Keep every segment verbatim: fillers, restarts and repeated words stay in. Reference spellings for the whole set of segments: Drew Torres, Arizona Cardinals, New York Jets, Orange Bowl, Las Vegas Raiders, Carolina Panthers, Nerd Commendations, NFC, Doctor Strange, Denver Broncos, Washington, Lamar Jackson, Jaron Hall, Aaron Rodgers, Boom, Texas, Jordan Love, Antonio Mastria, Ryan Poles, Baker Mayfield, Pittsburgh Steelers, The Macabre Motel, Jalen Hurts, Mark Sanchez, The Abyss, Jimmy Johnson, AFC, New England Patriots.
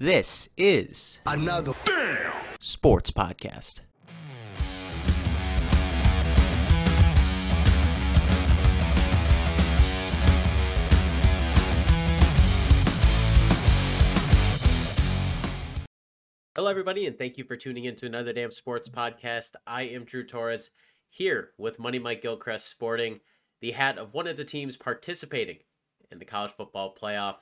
This is another damn sports podcast. Hello, everybody, and thank you for tuning in to another damn sports podcast. I am Drew Torres here with Money Mike Gilcrest, sporting the hat of one of the teams participating in the college football playoff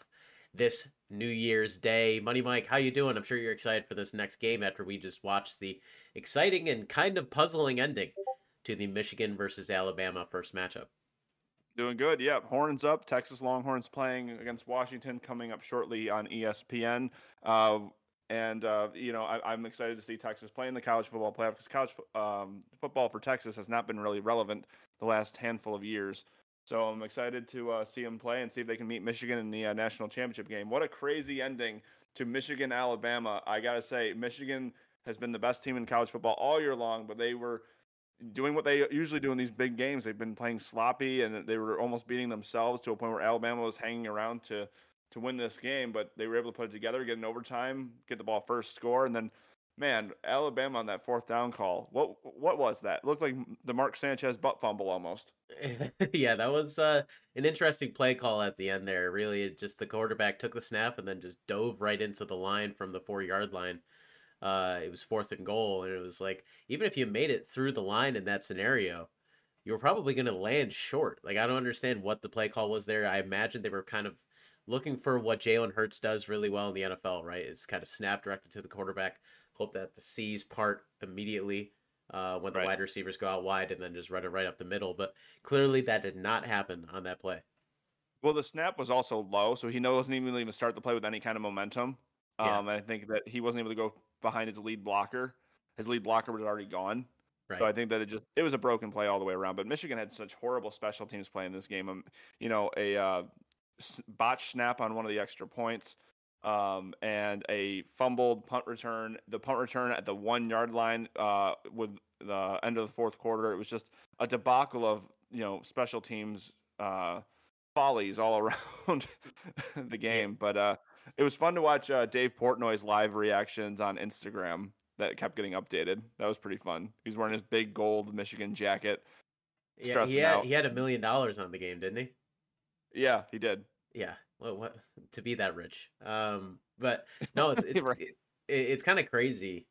this New Year's Day. Money Mike, how you doing? I'm sure you're excited for this next game after we just watched the exciting and kind of puzzling ending to the Michigan versus Alabama first matchup. Doing good. Yep. Yeah. Horns up. Texas Longhorns playing against Washington coming up shortly on E S P N. Uh, And, uh, you know, I, I'm excited to see Texas play in the college football playoff because college um, football for Texas has not been really relevant the last handful of years. So I'm excited to uh, see them play and see if they can meet Michigan in the uh, national championship game. What a crazy ending to Michigan, Alabama. I got to say, Michigan has been the best team in college football all year long, but they were doing what they usually do in these big games. They've been playing sloppy, and they were almost beating themselves to a point where Alabama was hanging around to – to win this game, but they were able to put it together, get an overtime, get the ball first, score, and then, man, Alabama on that fourth down call. What what was that? It looked like the Mark Sanchez butt fumble almost. Yeah, that was uh, an interesting play call at the end there. Really, it just the quarterback took the snap and then just dove right into the line from the four-yard line. Uh, it was fourth and goal, and it was like, even if you made it through the line in that scenario, you were probably going to land short. Like, I don't understand what the play call was there. I imagine they were kind of looking for what Jalen Hurts does really well in the N F L, right? It's kind of snap directed to the quarterback, hope that the C's part immediately uh, when the right. wide receivers go out wide and then just run it right up the middle. But clearly that did not happen on that play. Well, the snap was also low, so he wasn't even even start the play with any kind of momentum. Yeah. Um, and I think that he wasn't able to go behind his lead blocker. His lead blocker was already gone. Right. So I think that it just it was a broken play all the way around. But Michigan had such horrible special teams play in this game. Um, you know, a... Uh, botched snap on one of the extra points um, and a fumbled punt return. The punt return at the one yard line uh, with the end of the fourth quarter. It was just a debacle of, you know, special teams uh, follies all around the game. But uh, it was fun to watch uh, Dave Portnoy's live reactions on Instagram that kept getting updated. That was pretty fun. He was wearing his big gold Michigan jacket. Yeah, he had, he had a million dollars on the game, didn't he? Yeah, he did. Yeah, well, what to be that rich? Um, but no, it's it's right. it, it's kind of crazy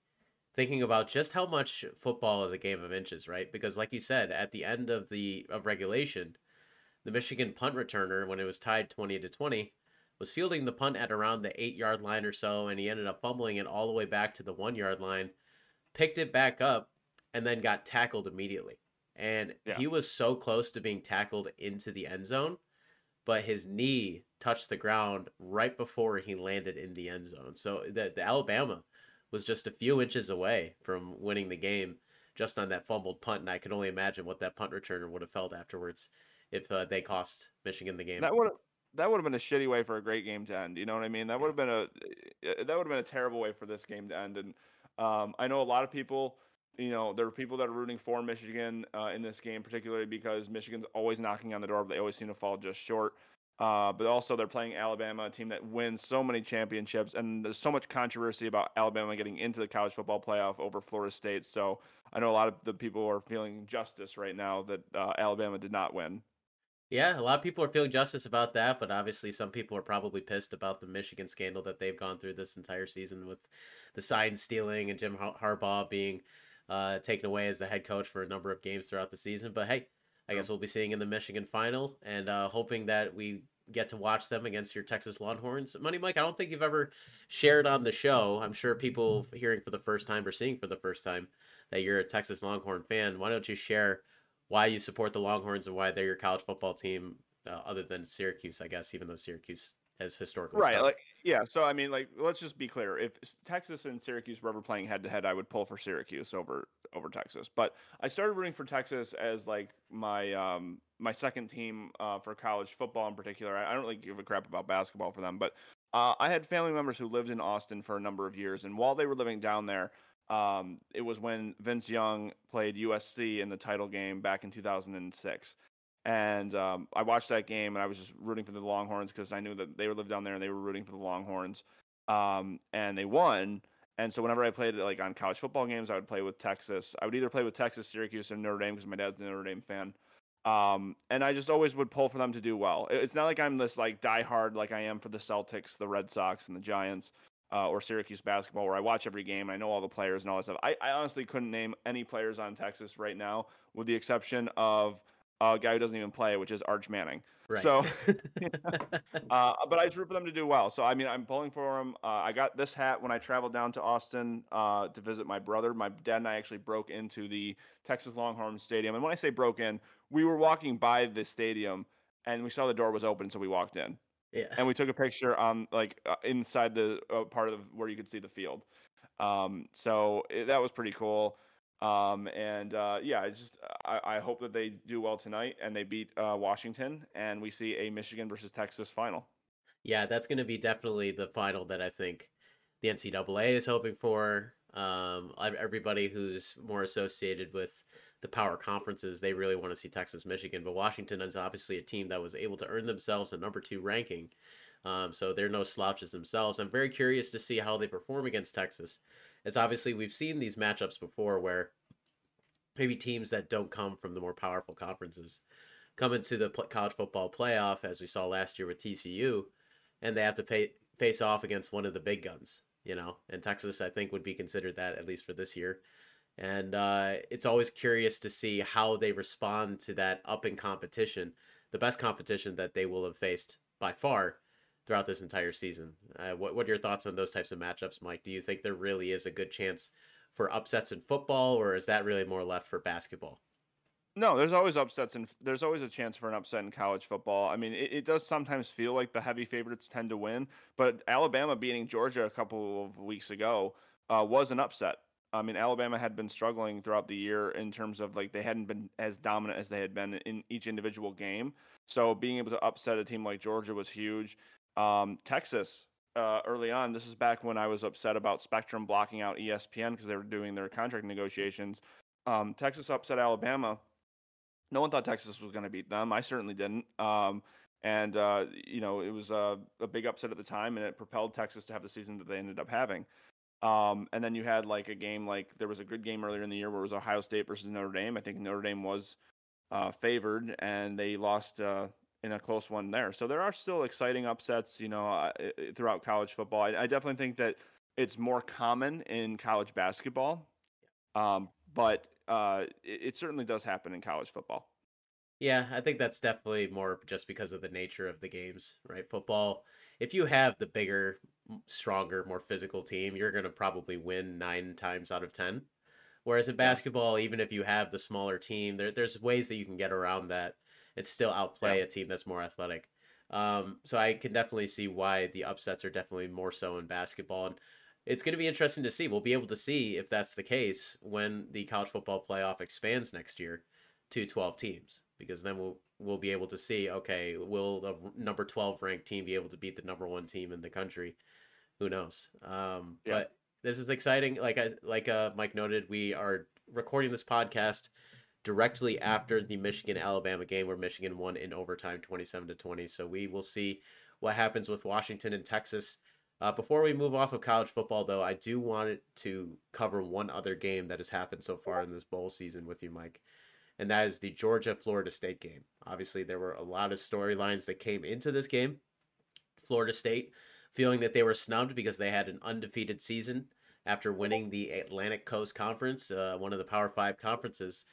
thinking about just how much football is a game of inches, right? Because, like you said, at the end of the of regulation, the Michigan punt returner, when it was tied twenty to twenty, was fielding the punt at around the eight yard line or so, and he ended up fumbling it all the way back to the one yard line, picked it back up, and then got tackled immediately. And yeah. he was so close to being tackled into the end zone, but his knee touched the ground right before he landed in the end zone. So the, the Alabama was just a few inches away from winning the game just on that fumbled punt, and I can only imagine what that punt returner would have felt afterwards if uh, they cost Michigan the game. That would have that would have been a shitty way for a great game to end. You know what I mean? That would have been a that would have been a terrible way for this game to end. And um, I know a lot of people. You know, there are people that are rooting for Michigan uh, in this game, particularly because Michigan's always knocking on the door, but they always seem to fall just short. Uh, but also they're playing Alabama, a team that wins so many championships, and there's so much controversy about Alabama getting into the college football playoff over Florida State. So I know a lot of the people are feeling injustice right now that uh, Alabama did not win. Yeah, a lot of people are feeling justice about that, but obviously some people are probably pissed about the Michigan scandal that they've gone through this entire season with the sign stealing and Jim Harbaugh being Uh, taken away as the head coach for a number of games throughout the season. But hey, I guess we'll be seeing in the Michigan final and uh, hoping that we get to watch them against your Texas Longhorns. Money Mike, I don't think you've ever shared on the show. I'm sure people hearing for the first time or seeing for the first time that you're a Texas Longhorn fan. Why don't you share why you support the Longhorns and why they're your college football team uh, other than Syracuse, I guess, even though Syracuse has historically right, stuck. Like, yeah, so I mean, like, let's just be clear. If Texas and Syracuse were ever playing head-to-head, I would pull for Syracuse over over Texas. But I started rooting for Texas as, like, my um, my second team uh, for college football in particular. I, I don't really give a crap about basketball for them. But uh, I had family members who lived in Austin for a number of years, and while they were living down there, um, it was when Vince Young played U S C in the title game back in two thousand six. And um, I watched that game, and I was just rooting for the Longhorns because I knew that they would live down there, and they were rooting for the Longhorns. um, and they won. And so whenever I played like on college football games, I would play with Texas. I would either play with Texas, Syracuse, or Notre Dame because my dad's a Notre Dame fan. Um, and I just always would pull for them to do well. It's not like I'm this like diehard like I am for the Celtics, the Red Sox, and the Giants, uh, or Syracuse basketball, where I watch every game and I know all the players and all that stuff. I, I honestly couldn't name any players on Texas right now, with the exception of a guy who doesn't even play, which is Arch Manning. Right. So, you know, uh, but I just root for them to do well. So I mean, I'm pulling for them. Uh, I got this hat when I traveled down to Austin uh, to visit my brother. My dad and I actually broke into the Texas Longhorns Stadium, and when I say broke in, we were walking by the stadium and we saw the door was open, so we walked in. Yeah. And we took a picture on like uh, inside the uh, part of the, where you could see the field. Um, so it, that was pretty cool. Um, and, uh, yeah, I just, I, I hope that they do well tonight and they beat, uh, Washington, and we see a Michigan versus Texas final. Yeah, that's going to be definitely the final that I think the N C double A is hoping for. Um, everybody who's more associated with the power conferences, they really want to see Texas, Michigan, but Washington is obviously a team that was able to earn themselves a number two ranking. Um, so they're no slouches themselves. I'm very curious to see how they perform against Texas. It's obviously we've seen these matchups before where maybe teams that don't come from the more powerful conferences come into the college football playoff, as we saw last year with T C U, and they have to pay, face off against one of the big guns, you know, and Texas, I think, would be considered that, at least for this year. And uh, it's always curious to see how they respond to that up in competition, the best competition that they will have faced by far throughout this entire season. Uh, what what are your thoughts on those types of matchups, Mike? Do you think there really is a good chance for upsets in football, or is that really more left for basketball? No, there's always upsets, and there's always a chance for an upset in college football. I mean, it, it does sometimes feel like the heavy favorites tend to win, but Alabama beating Georgia a couple of weeks ago uh, was an upset. I mean, Alabama had been struggling throughout the year in terms of like they hadn't been as dominant as they had been in each individual game. So being able to upset a team like Georgia was huge. Um, Texas, uh, early on, this is back when I was upset about Spectrum blocking out E S P N because they were doing their contract negotiations. Um, Texas upset Alabama. No one thought Texas was going to beat them. I certainly didn't. Um, and, uh, you know, it was a, a big upset at the time, and it propelled Texas to have the season that they ended up having. Um, and then you had like a game, like there was a good game earlier in the year where it was Ohio State versus Notre Dame. I think Notre Dame was, uh, favored, and they lost, uh, in a close one there. So there are still exciting upsets, you know, uh, throughout college football. I, I definitely think that it's more common in college basketball, um, but uh, it, it certainly does happen in college football. Yeah, I think that's definitely more just because of the nature of the games, right? Football, if you have the bigger, stronger, more physical team, you're going to probably win nine times out of ten. Whereas in basketball, even if you have the smaller team, there, there's ways that you can get around that. It's still outplay yeah. a team that's more athletic. Um, so I can definitely see why the upsets are definitely more so in basketball. And it's going to be interesting to see. We'll be able to see if that's the case when the college football playoff expands next year to twelve teams, because then we'll, we'll be able to see, okay, will the number twelve ranked team be able to beat the number one team in the country? Who knows? Um, yeah. But this is exciting. Like I, like uh, Mike noted, we are recording this podcast directly after the Michigan-Alabama game, where Michigan won in overtime twenty-seven to twenty. So we will see what happens with Washington and Texas. Uh, before we move off of college football, though, I do want to cover one other game that has happened so far in this bowl season with you, Mike, and that is the Georgia-Florida State game. Obviously, there were a lot of storylines that came into this game. Florida State feeling that they were snubbed because they had an undefeated season after winning the Atlantic Coast Conference, uh, one of the Power Five conferences.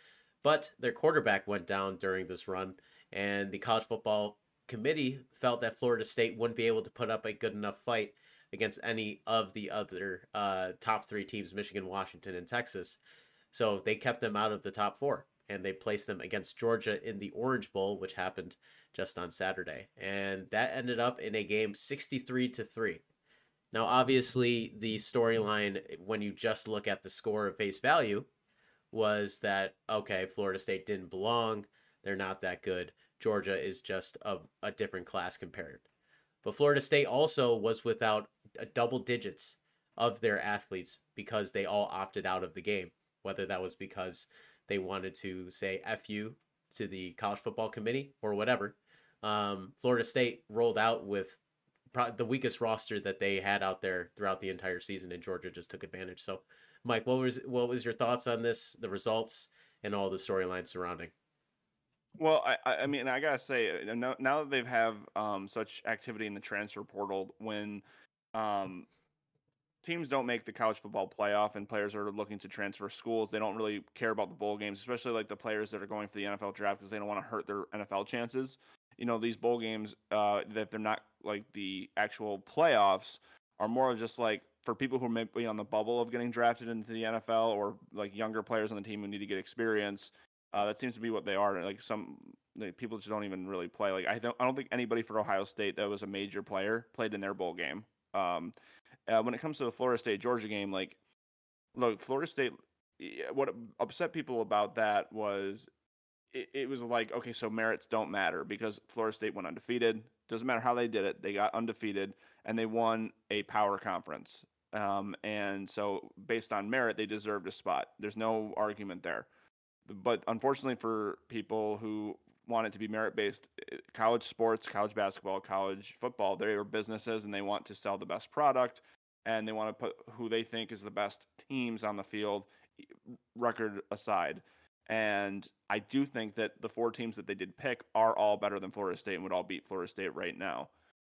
But their quarterback went down during this run, and the college football committee felt that Florida State wouldn't be able to put up a good enough fight against any of the other uh, top three teams, Michigan, Washington, and Texas. So they kept them out of the top four, and they placed them against Georgia in the Orange Bowl, which happened just on Saturday. And that ended up in a game sixty-three to three. Now, obviously, the storyline, when you just look at the score at face value, was that, okay, Florida State didn't belong, they're not that good, Georgia is just a, a different class compared. But Florida State also was without a double digits of their athletes because they all opted out of the game, whether that was because they wanted to say F you to the college football committee or whatever. Um, Florida State rolled out with probably the weakest roster that they had out there throughout the entire season, and Georgia just took advantage. So, Mike, what was what was your thoughts on this, the results, and all the storylines surrounding? Well, I, I mean, I gotta say, now, now that they've have um, such activity in the transfer portal, when um, teams don't make the college football playoff and players are looking to transfer schools, they don't really care about the bowl games, especially like the players that are going for the N F L draft, because they don't want to hurt their N F L chances. You know, these bowl games, uh, that they're not like the actual playoffs, are more of just like for people who may be on the bubble of getting drafted into the N F L, or like younger players on the team who need to get experience. Uh, that seems to be what they are. Like some like, people just don't even really play. Like I don't, I don't think anybody for Ohio State that was a major player played in their bowl game. Um, uh, when it comes to the Florida State Georgia game, like look, Florida State. What upset people about that was it, it was like, okay, so merits don't matter because Florida State went undefeated. Doesn't matter how they did it. They got undefeated and they won a power conference. Um, and so based on merit, they deserved a spot. There's no argument there. But unfortunately for people who want it to be merit-based, college sports, college basketball, college football, they are businesses and they want to sell the best product and they want to put who they think is the best teams on the field, record aside. And I do think that the four teams that they did pick are all better than Florida State and would all beat Florida State right now.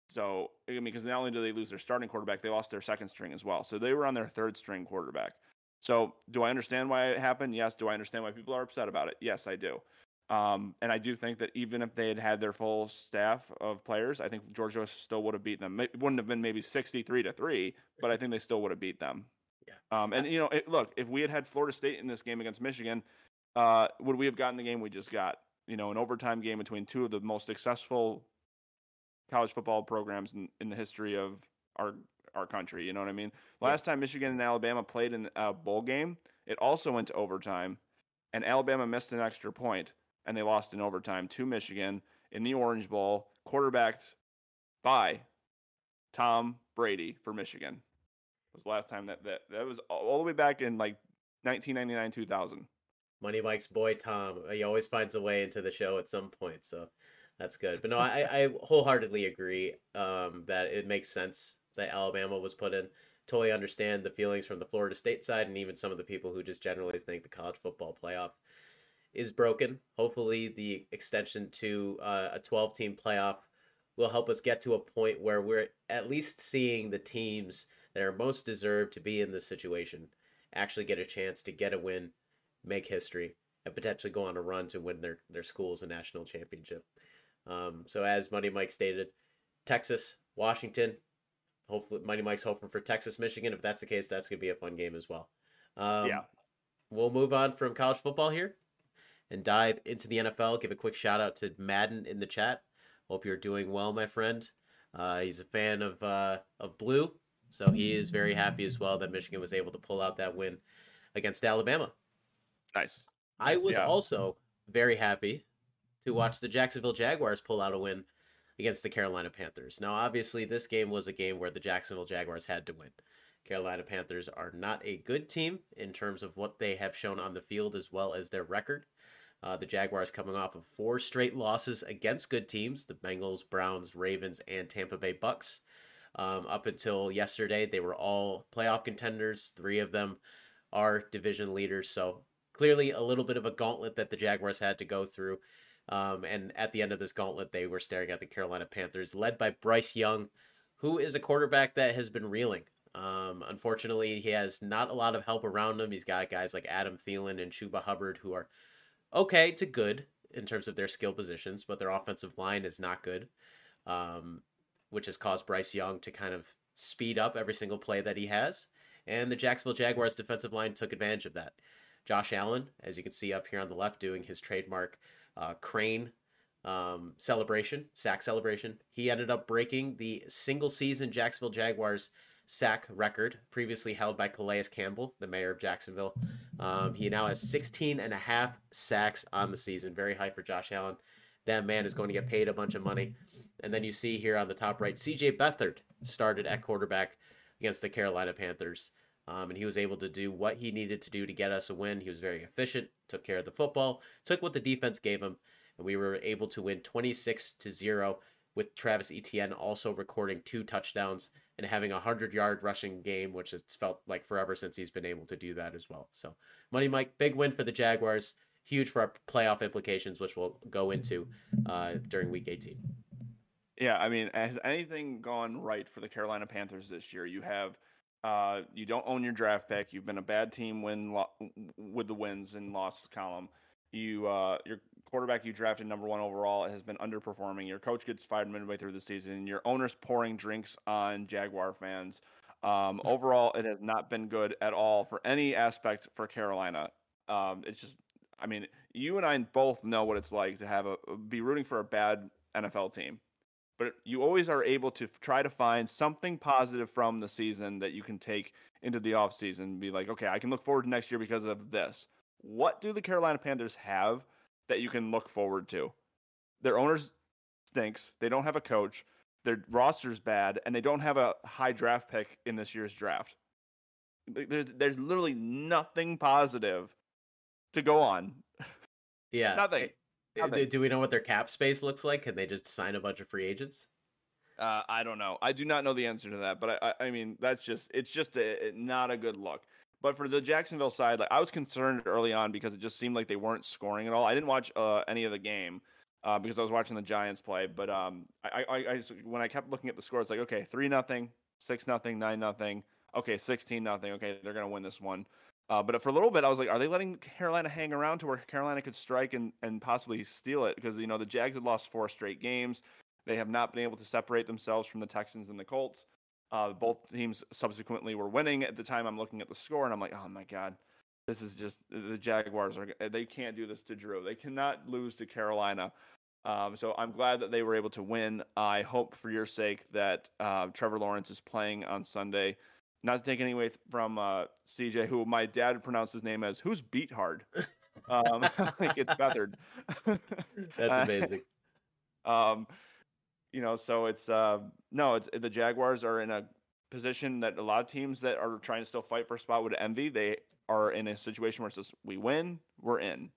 So, I mean, because not only do they lose their starting quarterback, they lost their second string as well. So they were on their third string quarterback. So do I understand why it happened? Yes. Do I understand why people are upset about it? Yes, I do. Um, and I do think that even if they had had their full staff of players, I think Georgia still would have beaten them. It wouldn't have been maybe sixty-three to three, but I think they still would have beat them. Yeah. Um, and, you know, it, look, if we had had Florida State in this game against Michigan, uh, would we have gotten the game we just got? You know, an overtime game between two of the most successful college football programs in, in the history of our our country. You know what I mean? Last time Michigan and Alabama played in a bowl game, it also went to overtime, and Alabama missed an extra point, and they lost in overtime to Michigan in the Orange Bowl, quarterbacked by Tom Brady for Michigan. It was the last time that, that, that was all the way back in like nineteen ninety-nine, two thousand. Money Mike's boy, Tom. He always finds a way into the show at some point, so that's good. But no, I, I wholeheartedly agree um, that it makes sense that Alabama was put in. Totally understand the feelings from the Florida State side and even some of the people who just generally think the college football playoff is broken. Hopefully the extension to uh, a twelve-team playoff will help us get to a point where we're at least seeing the teams that are most deserved to be in this situation actually get a chance to get a win, make history, and potentially go on a run to win their, their schools a national championship. Um, so as Money Mike stated, Texas, Washington, hopefully, Mighty Mike's hoping for Texas, Michigan. If that's the case, that's going to be a fun game as well. Um, yeah. We'll move on from college football here and dive into the N F L. Give a quick shout out to Madden in the chat. Hope you're doing well, my friend. Uh, he's a fan of uh, of blue, so he is very happy as well that Michigan was able to pull out that win against Alabama. Nice. I was yeah. also very happy to watch the Jacksonville Jaguars pull out a win against the Carolina Panthers. Now, obviously, this game was a game where the Jacksonville Jaguars had to win. Carolina Panthers are not a good team in terms of what they have shown on the field as well as their record. Uh, the Jaguars coming off of four straight losses against good teams, the Bengals, Browns, Ravens, and Tampa Bay Bucks. Um, up until yesterday, they were all playoff contenders. Three of them are division leaders, so clearly a little bit of a gauntlet that the Jaguars had to go through. Um, and at the end of this gauntlet, they were staring at the Carolina Panthers, led by Bryce Young, who is a quarterback that has been reeling. Um, unfortunately, he has not a lot of help around him. He's got guys like Adam Thielen and Chuba Hubbard who are okay to good in terms of their skill positions, but their offensive line is not good, um, which has caused Bryce Young to kind of speed up every single play that he has. And the Jacksonville Jaguars defensive line took advantage of that. Josh Allen, as you can see up here on the left, doing his trademark Uh, crane um, celebration, sack celebration. He ended up breaking the single-season Jacksonville Jaguars sack record, previously held by Calais Campbell, the mayor of Jacksonville. Um, he now has sixteen and a half sacks on the season. Very high for Josh Allen. That man is going to get paid a bunch of money. And then you see here on the top right, C J Beathard started at quarterback against the Carolina Panthers. Um, and he was able to do what he needed to do to get us a win. He was very efficient, took care of the football, took what the defense gave him, and we were able to win twenty-six to zero. with Travis Etienne also recording two touchdowns and having a one hundred yard rushing game, which it's felt like forever since he's been able to do that as well. So, Money Mike, big win for the Jaguars, huge for our playoff implications, which we'll go into uh, during week eighteen. Yeah, I mean, has anything gone right for the Carolina Panthers this year? You have, uh, you don't own your draft pick. You've been a bad team win lo- with the wins and loss column. You, uh, your quarterback you drafted number one overall has been underperforming. Your coach gets fired midway through the season. Your owner's pouring drinks on Jaguar fans. Um, overall, it has not been good at all for any aspect for Carolina. Um, it's just, I mean, you and I both know what it's like to have a be rooting for a bad N F L team, but you always are able to try to find something positive from the season that you can take into the offseason and be like, okay, I can look forward to next year because of this. What do the Carolina Panthers have that you can look forward to? Their owner stinks. They don't have a coach. Their roster's bad, and they don't have a high draft pick in this year's draft. There's, there's literally nothing positive to go on. Yeah. Nothing. Nothing. Do we know what their cap space looks like? Can they just sign a bunch of free agents? Uh, I don't know. I do not know the answer to that, but I, I, I mean, that's just, it's just a, not a good look. But for the Jacksonville side, like I was concerned early on because it just seemed like they weren't scoring at all. I didn't watch uh, any of the game uh, because I was watching the Giants play. But um, I, I, I just, when I kept looking at the score, it's like, okay, three nothing, six nothing, nine nothing, okay, sixteen nothing. Okay, they're gonna win this one. Uh, but for a little bit, I was like, are they letting Carolina hang around to where Carolina could strike and, and possibly steal it? Because you know the Jags had lost four straight games. They have not been able to separate themselves from the Texans and the Colts. Uh, both teams subsequently were winning at the time. I'm looking at the score and I'm like, oh my God, this is just the Jaguars are, they can't do this to Drew. They cannot lose to Carolina. Um, so I'm glad that they were able to win. I hope for your sake that, uh, Trevor Lawrence is playing on Sunday, not to take any away from, uh, C J, who my dad pronounced his name as who's beat hard. Um, like it's feathered. That's amazing. um, You know, so it's uh, no, it's the Jaguars are in a position that a lot of teams that are trying to still fight for a spot would envy. They are in a situation where it's just we win, we're in.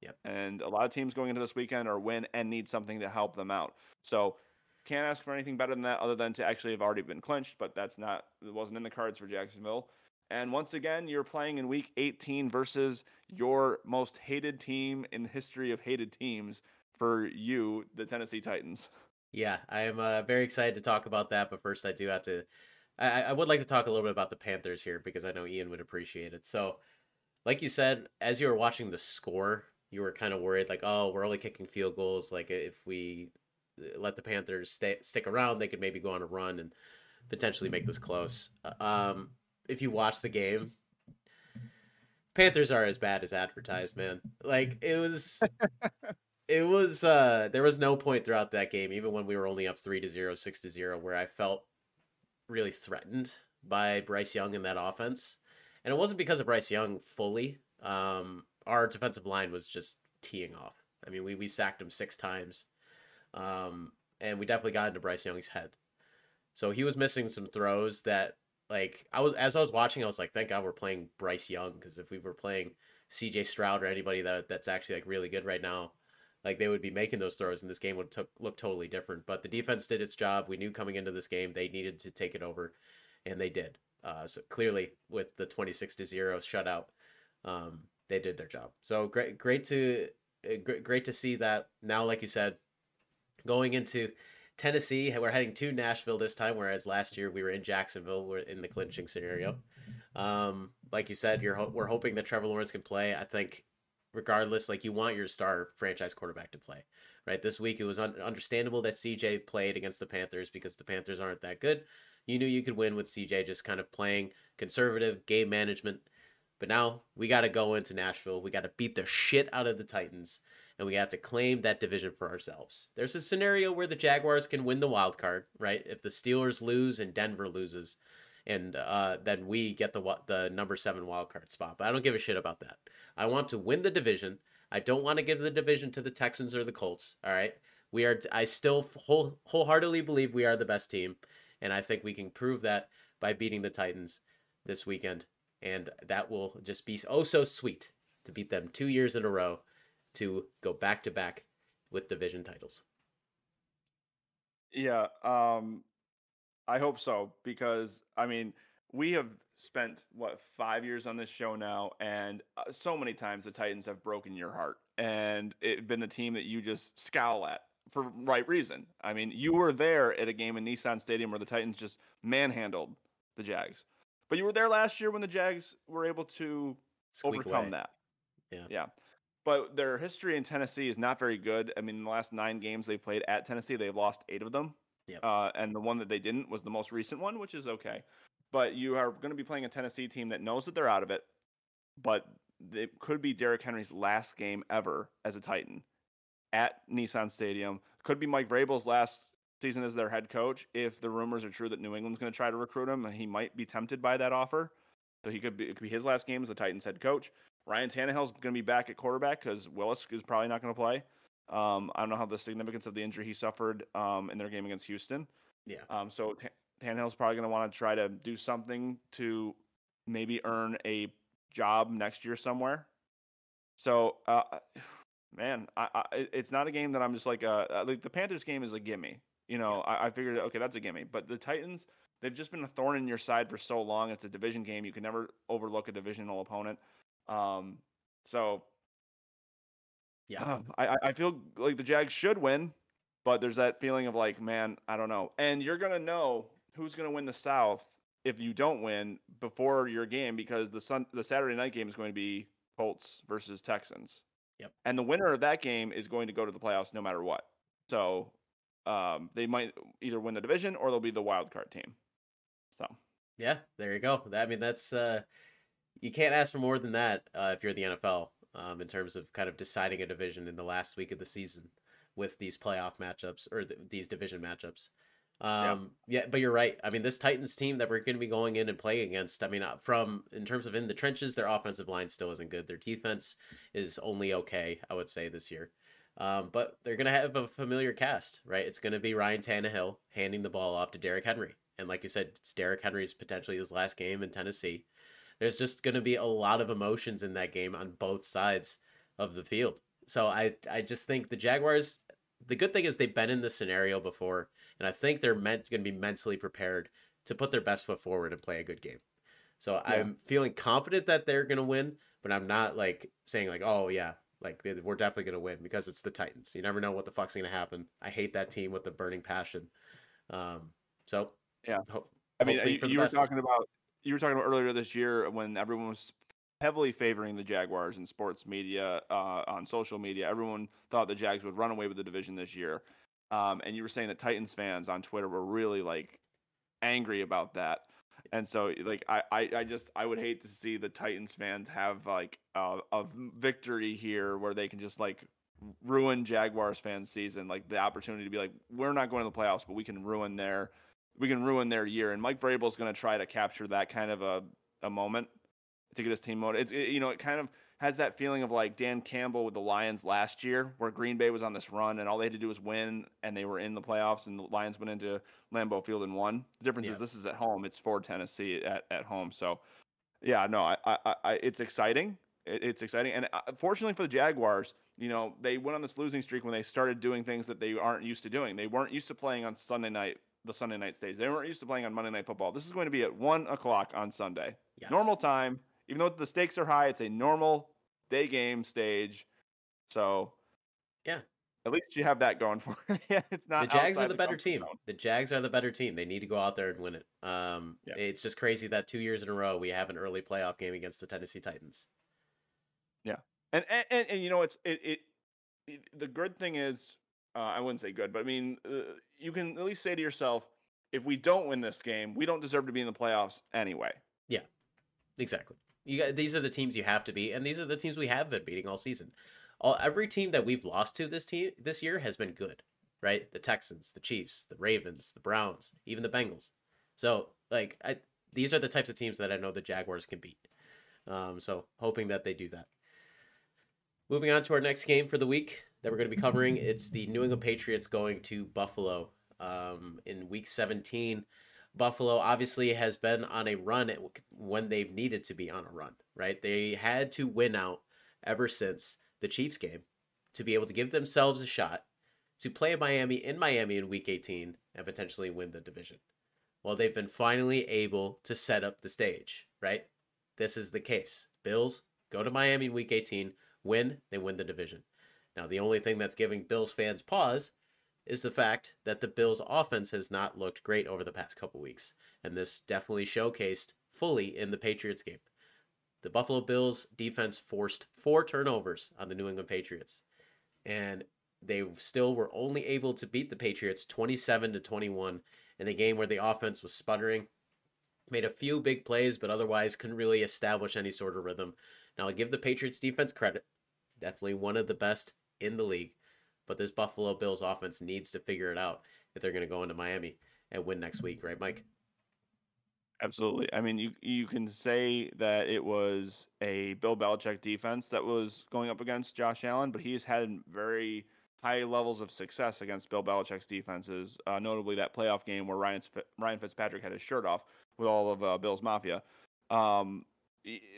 Yep. And a lot of teams going into this weekend are win and need something to help them out. So can't ask for anything better than that, other than to actually have already been clinched. But that's not it wasn't in the cards for Jacksonville. And once again, you're playing in week eighteen versus your most hated team in the history of hated teams for you, the Tennessee Titans. Yeah, I am uh, very excited to talk about that. But first, I do have to I, I would like to talk a little bit about the Panthers here, because I know Ian would appreciate it. So like you said, as you were watching the score, you were kind of worried like, oh, we're only kicking field goals. Like if we let the Panthers stay, stick around, they could maybe go on a run and potentially make this close. Um, if you watch the game, Panthers are as bad as advertised, man. Like it was... It was, uh, there was no point throughout that game, even when we were only up three to zero, six to zero, where I felt really threatened by Bryce Young in that offense. And it wasn't because of Bryce Young fully. Um, our defensive line was just teeing off. I mean, we, we sacked him six times. Um, and we definitely got into Bryce Young's head. So he was missing some throws that, like, I was, as I was watching, I was like, thank God we're playing Bryce Young. Because if we were playing C J Stroud or anybody that that's actually like really good right now, like they would be making those throws and this game would took, look totally different. But the defense did its job. We knew coming into this game they needed to take it over, and they did. Uh, so clearly with the twenty-six to zero shutout, um, they did their job. So great, great to great, great to see that. Now, like you said, going into Tennessee, we're heading to Nashville this time, whereas last year we were in Jacksonville. We're in the clinching scenario. Um, like you said, you're ho- we're hoping that Trevor Lawrence can play. I think. Regardless, like you want your star franchise quarterback to play, right? This week, it was un- understandable that C J played against the Panthers because the Panthers aren't that good. You knew you could win with C J just kind of playing conservative game management. But now we got to go into Nashville. We got to beat the shit out of the Titans, and we have to claim that division for ourselves. There's a scenario where the Jaguars can win the wild card, right? If the Steelers lose and Denver loses, and uh, then we get the the number seven wild card spot. But I don't give a shit about that. I want to win the division. I don't want to give the division to the Texans or the Colts. All right, we are. I still whole, wholeheartedly believe we are the best team, and I think we can prove that by beating the Titans this weekend. And that will just be oh so sweet to beat them two years in a row to go back to back with division titles. Yeah, um, I hope so, because, I mean, we have spent, what, five years on this show now, and uh, so many times the Titans have broken your heart, and it's been the team that you just scowl at for right reason. I mean, you were there at a game in Nissan Stadium where the Titans just manhandled the Jags, but you were there last year when the Jags were able to Squeak overcome away. that. Yeah. Yeah. But their history in Tennessee is not very good. I mean, in the last nine games they played at Tennessee, they've lost eight of them. Yep. Uh, and the one that they didn't was the most recent one, which is okay. But you are going to be playing a Tennessee team that knows that they're out of it, but it could be Derrick Henry's last game ever as a Titan at Nissan Stadium. Could be Mike Vrabel's last season as their head coach. If the rumors are true that New England's going to try to recruit him, he might be tempted by that offer. So he could be, it could be his last game as the Titans head coach. Ryan Tannehill's going to be back at quarterback because Willis is probably not going to play. Um, I don't know how the significance of the injury he suffered um, in their game against Houston. Yeah. Um, so T- Tannehill's probably going to want to try to do something to maybe earn a job next year somewhere. So, uh, man, I, I, it's not a game that I'm just like, uh, like the Panthers game is a gimme. You know, yeah. I, I figured, okay, that's a gimme. But the Titans, they've just been a thorn in your side for so long. It's a division game. You can never overlook a divisional opponent. Um, so yeah, um, I, I feel like the Jags should win, but there's that feeling of like, man, I don't know. And you're going to know who's going to win the South if you don't win before your game, because the sun, the Saturday night game is going to be Colts versus Texans. Yep. And the winner of that game is going to go to the playoffs no matter what. So, um, they might either win the division or they'll be the wild card team. So, yeah, there you go. I mean, that's, uh, you can't ask for more than that uh, if you're the N F L um, in terms of kind of deciding a division in the last week of the season with these playoff matchups or th- these division matchups. Um, yeah. yeah, but you're right. I mean, this Titans team that we're going to be going in and playing against, I mean, from in terms of in the trenches, their offensive line still isn't good. Their defense is only okay, I would say, this year. Um, but they're going to have a familiar cast, right? It's going to be Ryan Tannehill handing the ball off to Derrick Henry. And like you said, it's Derrick Henry's potentially his last game in Tennessee. There's just going to be a lot of emotions in that game on both sides of the field. So I, I just think the Jaguars, the good thing is they've been in this scenario before, and I think they're meant going to be mentally prepared to put their best foot forward and play a good game. So yeah. I'm feeling confident that they're going to win, but I'm not like saying like, oh yeah, like they, we're definitely going to win, because it's the Titans. You never know what the fuck's going to happen. I hate that team with a burning passion. Um, so yeah, ho- I mean, you, you were talking about, You were talking about earlier this year when everyone was heavily favoring the Jaguars in sports media, uh, on social media. Everyone thought the Jags would run away with the division this year. Um, and you were saying that Titans fans on Twitter were really like angry about that. And so like, I, I, I just, I would hate to see the Titans fans have like a, a victory here where they can just like ruin Jaguars fans season. Like the opportunity to be like, we're not going to the playoffs, but we can ruin their we can ruin their year. And Mike Vrabel's going to try to capture that kind of a, a moment to get his team motivated. It's, it, you know, it kind of has that feeling of like Dan Campbell with the Lions last year, where Green Bay was on this run and all they had to do was win. And they were in the playoffs and the Lions went into Lambeau Field and won. The difference yeah. is this is at home. It's for Tennessee at, at home. So yeah, no, I, I, I it's exciting. It, it's exciting. And fortunately for the Jaguars, you know, they went on this losing streak when they started doing things that they aren't used to doing. They weren't used to playing on Sunday night, the Sunday night stage. They weren't used to playing on Monday Night Football. This is going to be at one o'clock on Sunday. Yes. Normal time. Even though the stakes are high, it's a normal day game stage. So yeah, at least you have that going for it. Yeah, it's not the Jags are the, the better team. Zone. The Jags are the better team. They need to go out there and win it. Um, yeah. It's just crazy that two years in a row, we have an early playoff game against the Tennessee Titans. Yeah. And, and, and, and you know, it's, it, it, it the good thing is, Uh, I wouldn't say good, but I mean, uh, you can at least say to yourself, if we don't win this game, we don't deserve to be in the playoffs anyway. Yeah, exactly. You got, these are the teams you have to be, and these are the teams we have been beating all season. All every team that we've lost to this team this year has been good, right? The Texans, the Chiefs, the Ravens, the Browns, even the Bengals. So, like, I, these are the types of teams that I know the Jaguars can beat. Um, so, hoping that they do that. Moving on to our next game for the week that we're going to be covering. It's the New England Patriots going to Buffalo um, in week seventeen. Buffalo obviously has been on a run when they've needed to be on a run, right? They had to win out ever since the Chiefs game to be able to give themselves a shot to play Miami in Miami in Week eighteen and potentially win the division. Well, they've been finally able to set up the stage, right? This is the case. Bills go to Miami in Week eighteen, win, they win the division. Now, the only thing that's giving Bills fans pause is the fact that the Bills' offense has not looked great over the past couple weeks, and this definitely showcased fully in the Patriots game. The Buffalo Bills defense forced four turnovers on the New England Patriots, and they still were only able to beat the Patriots twenty-seven to twenty-one in a game where the offense was sputtering, made a few big plays, but otherwise couldn't really establish any sort of rhythm. Now, I give the Patriots defense credit, definitely one of the best in the league, but this Buffalo Bills offense needs to figure it out if they're going to go into Miami and win next week, right, Mike? Absolutely. I mean, you you can say that it was a Bill Belichick defense that was going up against Josh Allen, but he's had very high levels of success against Bill Belichick's defenses, uh, notably that playoff game where Ryan, Ryan Fitzpatrick had his shirt off with all of uh, Bill's Mafia. Um,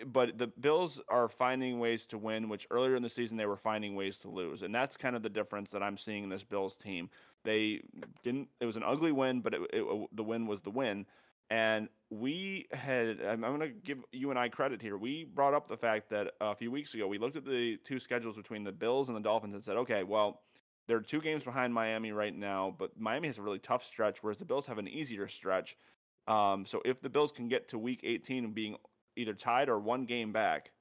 but the Bills are finding ways to win, which earlier in the season they were finding ways to lose. And that's kind of the difference that I'm seeing in this Bills team. They didn't, it was an ugly win, but it, it, the win was the win. And we had, I'm going to give you and I credit here. We brought up the fact that a few weeks ago, we looked at the two schedules between the Bills and the Dolphins and said, okay, well, they're two games behind Miami right now, but Miami has a really tough stretch, whereas the Bills have an easier stretch. Um, so if the Bills can get to week eighteen and being either tied or one game back,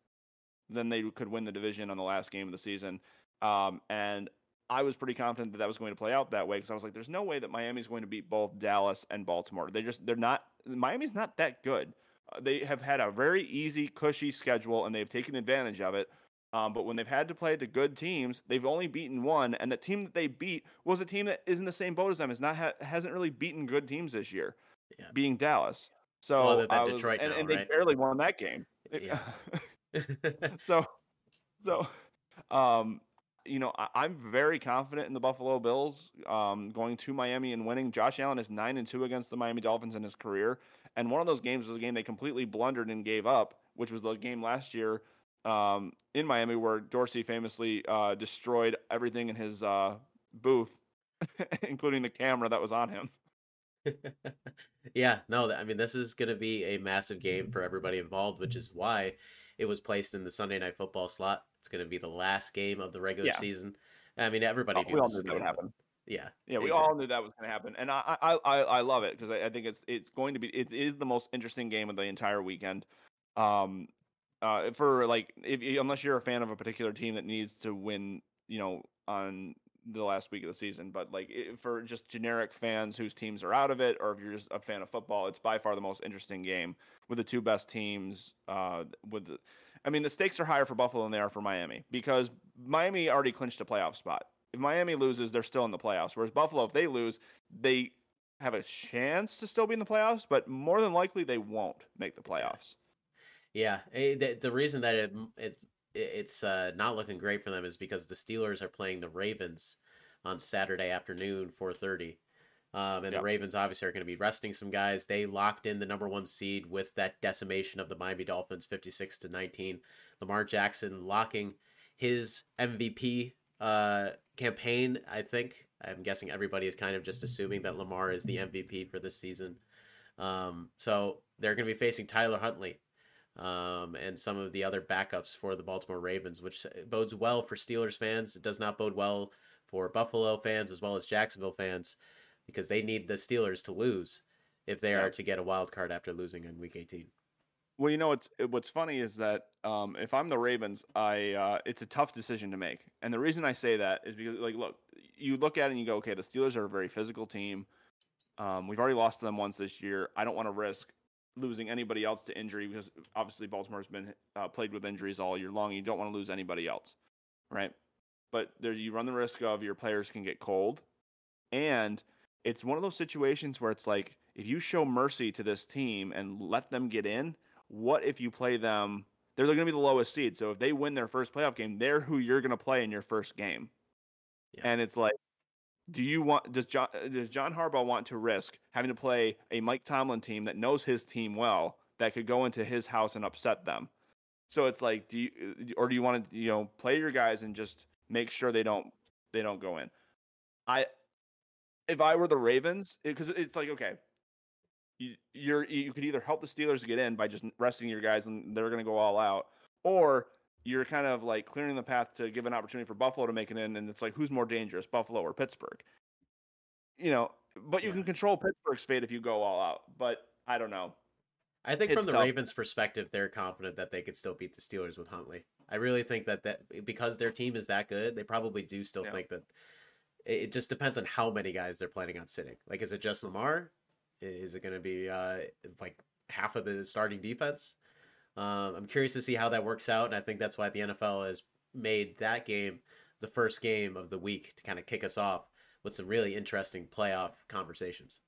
then they could win the division on the last game of the season. Um, and I was pretty confident that that was going to play out that way because I was like, there's no way that Miami's going to beat both Dallas and Baltimore. They just, they're not, Miami's not that good. Uh, they have had a very easy, cushy schedule, and they've taken advantage of it. Um, but when they've had to play the good teams, they've only beaten one, and the team that they beat was a team that is in the same boat as them. It's not ha- hasn't really beaten good teams this year, yeah. being Dallas. So well, other than I was, Detroit and, now, and right? They barely won that game. Yeah. so, so, um, you know, I, I'm very confident in the Buffalo Bills um, going to Miami and winning. Josh Allen is nine and two against the Miami Dolphins in his career, and one of those games was a game they completely blundered and gave up, which was the game last year. Um, in Miami, where Dorsey famously uh, destroyed everything in his uh, booth, including the camera that was on him. yeah, no, I mean, this is going to be a massive game for everybody involved, which is why it was placed in the Sunday Night Football slot. It's going to be the last game of the regular yeah. season. I mean, everybody. Oh, we all knew that would happen. Yeah, yeah, we exactly. all knew that was going to happen, and I, I, I, I love it because I, I think it's it's going to be it is the most interesting game of the entire weekend. Um. Uh, for like, if unless you're a fan of a particular team that needs to win, you know, on the last week of the season, but like it, for just generic fans whose teams are out of it, or if you're just a fan of football, it's by far the most interesting game with the two best teams. Uh, with, the, I mean, the stakes are higher for Buffalo than they are for Miami because Miami already clinched a playoff spot. If Miami loses, they're still in the playoffs. Whereas Buffalo, if they lose, they have a chance to still be in the playoffs, but more than likely they won't make the playoffs. Yeah, the reason that it, it it's uh, not looking great for them is because the Steelers are playing the Ravens on Saturday afternoon, four thirty. Um, and yep. the Ravens obviously are going to be resting some guys. They locked in the number one seed with that decimation of the Miami Dolphins, fifty-six to nineteen. Lamar Jackson locking his M V P uh, campaign, I think. I'm guessing everybody is kind of just assuming that Lamar is the M V P for this season. Um, so they're going to be facing Tyler Huntley. Um, and some of the other backups for the Baltimore Ravens, which bodes well for Steelers fans. It does not bode well for Buffalo fans as well as Jacksonville fans because they need the Steelers to lose if they yeah. are to get a wild card after losing in Week eighteen. Well, you know, it's, it, what's funny is that um, if I'm the Ravens, I uh, it's a tough decision to make. And the reason I say that is because, like, look, you look at it and you go, okay, the Steelers are a very physical team. Um, we've already lost to them once this year. I don't want to risk losing anybody else to injury because obviously Baltimore's been uh, plagued with injuries all year long. You don't want to lose anybody else, right? But there you run the risk of your players can get cold. And it's one of those situations where it's like, if you show mercy to this team and let them get in, what if you play them? They're going to be the lowest seed. So if they win their first playoff game, they're who you're going to play in your first game. Yeah. And it's like, Do you want does John does John Harbaugh want to risk having to play a Mike Tomlin team that knows his team well that could go into his house and upset them? So it's like, do you or do you want to you know play your guys and just make sure they don't they don't go in? I, if I were the Ravens, because it, it's like, okay, you, you're you could either help the Steelers get in by just resting your guys and they're going to go all out, or you're kind of like clearing the path to give an opportunity for Buffalo to make it in, and it's like, who's more dangerous, Buffalo or Pittsburgh? You know, but you yeah. can control Pittsburgh's fate if you go all out. But I don't know. I think it's from the tough. Ravens' perspective, they're confident that they could still beat the Steelers with Huntley. I really think that, that because their team is that good, they probably do still yeah. think that. It just depends on how many guys they're planning on sitting. Like, is it just Lamar? Is it going to be uh, like half of the starting defense? Um, I'm curious to see how that works out, and I think that's why the N F L has made that game the first game of the week to kind of kick us off with some really interesting playoff conversations.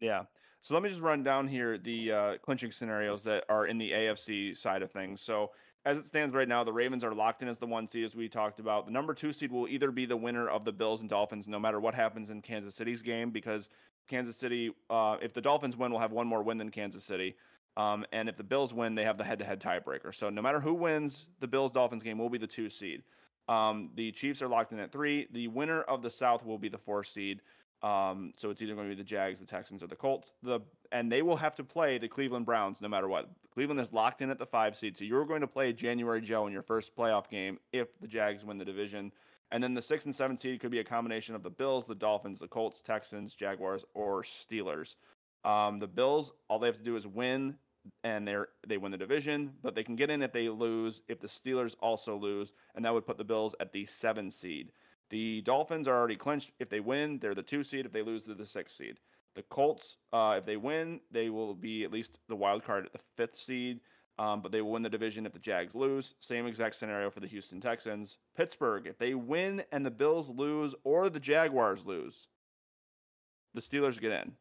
Yeah. So let me just run down here the uh, clinching scenarios that are in the A F C side of things. So as it stands right now, the Ravens are locked in as the one seed, as we talked about. The number two seed will either be the winner of the Bills and Dolphins, no matter what happens in Kansas City's game, because Kansas City, uh, if the Dolphins win, will have one more win than Kansas City. Um, and if the Bills win, they have the head-to-head tiebreaker. So no matter who wins the Bills-Dolphins game, will be the two seed. Um, the Chiefs are locked in at three. The winner of the South will be the four seed. Um, so it's either going to be the Jags, the Texans, or the Colts. The and they will have to play the Cleveland Browns no matter what. Cleveland is locked in at the five seed, so you're going to play January Joe in your first playoff game if the Jags win the division. And then the six and seven seed could be a combination of the Bills, the Dolphins, the Colts, Texans, Jaguars, or Steelers. Um, the Bills, all they have to do is win, and they're they win the division, but they can get in if they lose, if the Steelers also lose, and that would put the Bills at the seven seed. The Dolphins are already clinched. If they win, they're the two seed. If they lose, they're the six seed. The Colts, uh, if they win, they will be at least the wild card at the fifth seed, um, but they will win the division if the Jags lose. Same exact scenario for the Houston Texans. Pittsburgh, if they win and the Bills lose or the Jaguars lose, the Steelers get in.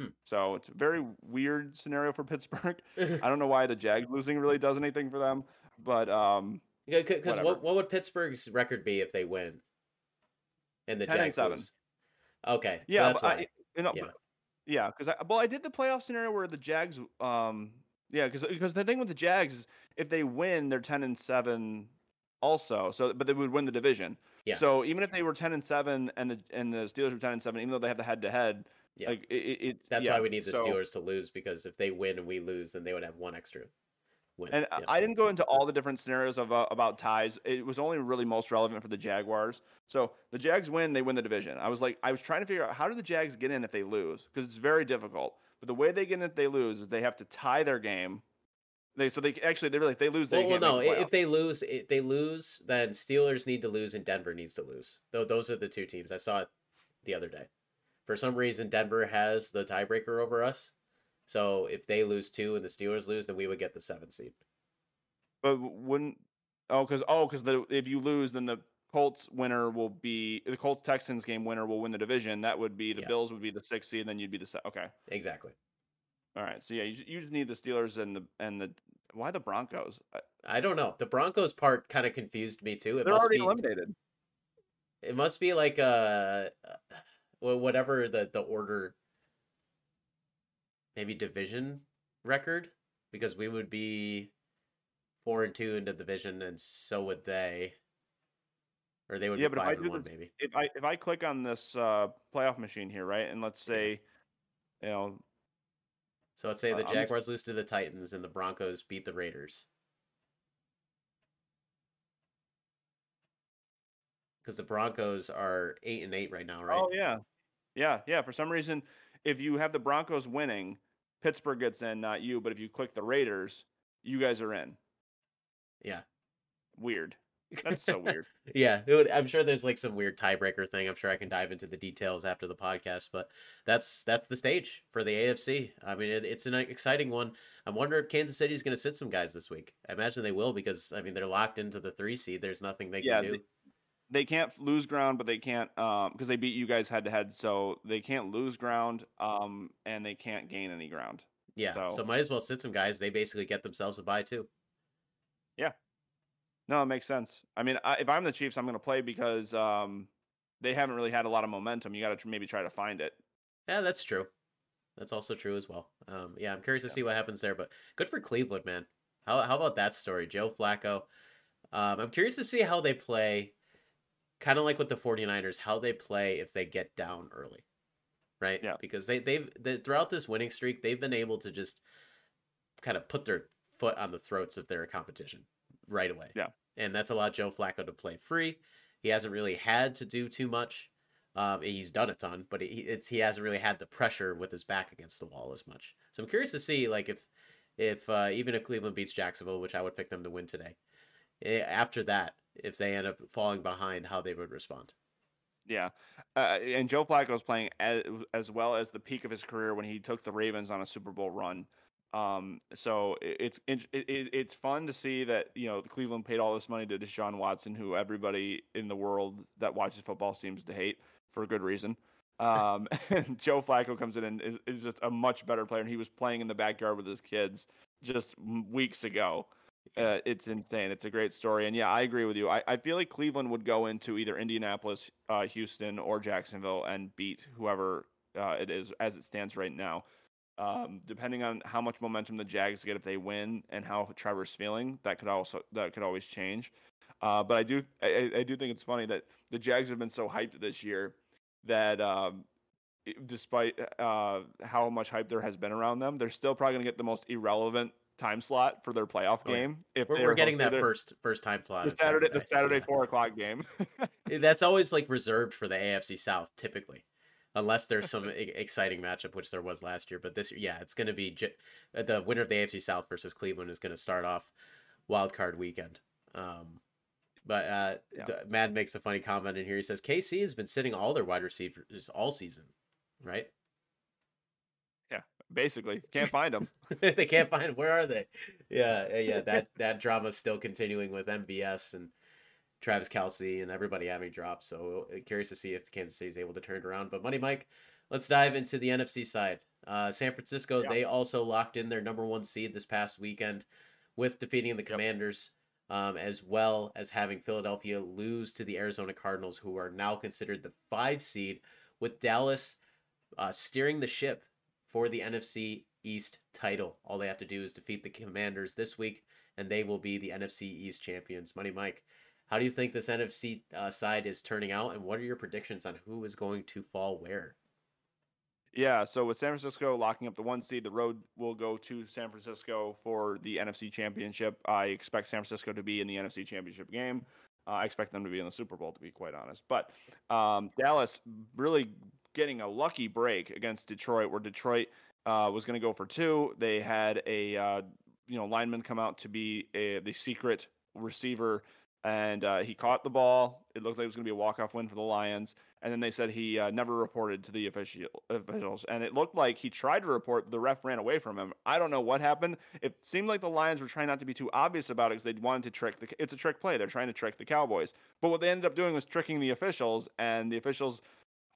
Hmm. So it's a very weird scenario for Pittsburgh. I don't know why the Jags losing really does anything for them, but um, because what what would Pittsburgh's record be if they win? And the Jags lose. Okay. Yeah. So that's I, you know, yeah. Yeah. Because I, well, I did the playoff scenario where the Jags. Um. Yeah. Because because the thing with the Jags is if they win, they're ten and seven. Also, so but they would win the division. Yeah. So even if they were ten and seven, and the and the Steelers were ten and seven, even though they have the head to head. Yeah. Like it. it that's yeah. why we need the so, Steelers to lose, because if they win and we lose, then they would have one extra. Win. And yeah. I didn't go into all the different scenarios of uh, about ties. It was only really most relevant for the Jaguars. So the Jags win, they win the division. I was like, I was trying to figure out how do the Jags get in if they lose, because it's very difficult. But the way they get in if they lose is they have to tie their game. They so they actually they really if they lose. They well, well no, if they lose, if they lose, then Steelers need to lose and Denver needs to lose. Though those are the two teams. I saw it the other day. For some reason, Denver has the tiebreaker over us. So if they lose two and the Steelers lose, then we would get the seventh seed. But wouldn't oh because oh because the if you lose, then the Colts winner will be the Colts Texans game winner will win the division. That would be the yeah. Bills would be the sixth seed, and then you'd be the seventh. Okay, exactly. All right, so yeah, you you just need the Steelers and the and the why the Broncos? I, I don't know. The Broncos part kind of confused me too. It They're must already be, eliminated. It must be like uh, whatever the the order. Maybe division record, because we would be four and two into the division, and so would they, or they would yeah, be five and one. This, maybe if I if I click on this uh, playoff machine here, right, and let's say, yeah. you know, so let's say the uh, Jaguars just... lose to the Titans and the Broncos beat the Raiders, because the Broncos are eight and eight right now, right? Oh yeah, yeah, yeah. For some reason. If you have the Broncos winning, Pittsburgh gets in, not you. But if you click the Raiders, you guys are in. Yeah. Weird. That's so weird. yeah. It would, I'm sure there's like some weird tiebreaker thing. I'm sure I can dive into the details after the podcast. But that's that's the stage for the A F C. I mean, it, it's an exciting one. I wonder if Kansas City is going to sit some guys this week. I imagine they will, because, I mean, they're locked into the three seed. There's nothing they yeah, can do. They- They can't lose ground, but they can't um, because they beat you guys head to head. So they can't lose ground, um, and they can't gain any ground. Yeah, so. so might as well sit some guys. They basically get themselves a bye too. Yeah, no, it makes sense. I mean, I, if I'm the Chiefs, I'm going to play because um, they haven't really had a lot of momentum. You got to maybe try to find it. Yeah, that's true. That's also true as well. Um, yeah, I'm curious to yeah. see what happens there. But good for Cleveland, man. How how about that story, Joe Flacco? Um, I'm curious to see how they play. kind of like with the 49ers, how they play if they get down early, right? Yeah. Because they, they've they, throughout this winning streak, they've been able to just kind of put their foot on the throats of their competition right away. Yeah. And that's allowed Joe Flacco to play free. He hasn't really had to do too much. Um, he's done a ton, but he it's he hasn't really had the pressure with his back against the wall as much. So I'm curious to see, like, if if uh, even if Cleveland beats Jacksonville, which I would pick them to win today, after that, if they end up falling behind, how they would respond. Yeah, uh, and Joe Flacco is playing as, as well as the peak of his career when he took the Ravens on a Super Bowl run. Um, so it's it, it, it's fun to see that, you know, Cleveland paid all this money to Deshaun Watson, who everybody in the world that watches football seems to hate for good reason. Um, and Joe Flacco comes in and is, is just a much better player, and he was playing in the backyard with his kids just weeks ago. Uh, it's insane. It's a great story. And yeah, I agree with you. I, I feel like Cleveland would go into either Indianapolis, uh, Houston, or Jacksonville and beat whoever uh, it is as it stands right now. Um, depending on how much momentum the Jags get if they win and how Trevor's feeling, that could also that could always change. Uh, but I do I, I do think it's funny that the Jags have been so hyped this year that um, despite uh, how much hype there has been around them, they're still probably going to get the most irrelevant time slot for their playoff game. Oh, yeah. If we're, we're getting that their, first first time slot, the Saturday, Saturday the Saturday yeah. four o'clock game. That's always like reserved for the A F C South, typically, unless there's some exciting matchup, which there was last year. But this year, yeah, it's going to be j- the winner of the A F C South versus Cleveland is going to start off wild card weekend. Um, but uh, yeah. D- Mad makes a funny comment in here. He says K C has been sitting all their wide receivers all season, right? Basically can't find them. They can't find where are they. Yeah, yeah, that that drama's still continuing with M B S and Travis Kelce and everybody having drops. So curious to see if Kansas City is able to turn it around. But Money Mike, let's dive into the N F C side. Uh, San Francisco, yeah. They also locked in their number one seed this past weekend with defeating the Commanders, yep. um, as well as having Philadelphia lose to the Arizona Cardinals, who are now considered the five seed, with Dallas uh, steering the ship for the N F C East title. All they have to do is defeat the Commanders this week, and they will be the N F C East champions. Money Mike, how do you think this N F C uh, side is turning out, and what are your predictions on who is going to fall where? Yeah, so with San Francisco locking up the one seed, the road will go to San Francisco for the N F C championship. I expect San Francisco to be in the N F C championship game. Uh, I expect them to be in the Super Bowl, to be quite honest. But um, Dallas really getting a lucky break against Detroit, where Detroit uh, was going to go for two. They had a uh, you know lineman come out to be a, the secret receiver, and uh, he caught the ball. It looked like it was going to be a walk-off win for the Lions, and then they said he uh, never reported to the official, officials, and it looked like he tried to report. The ref ran away from him. I don't know what happened. It seemed like the Lions were trying not to be too obvious about it because they wanted to trick the. It's a trick play. They're trying to trick the Cowboys, but what they ended up doing was tricking the officials, and the officials.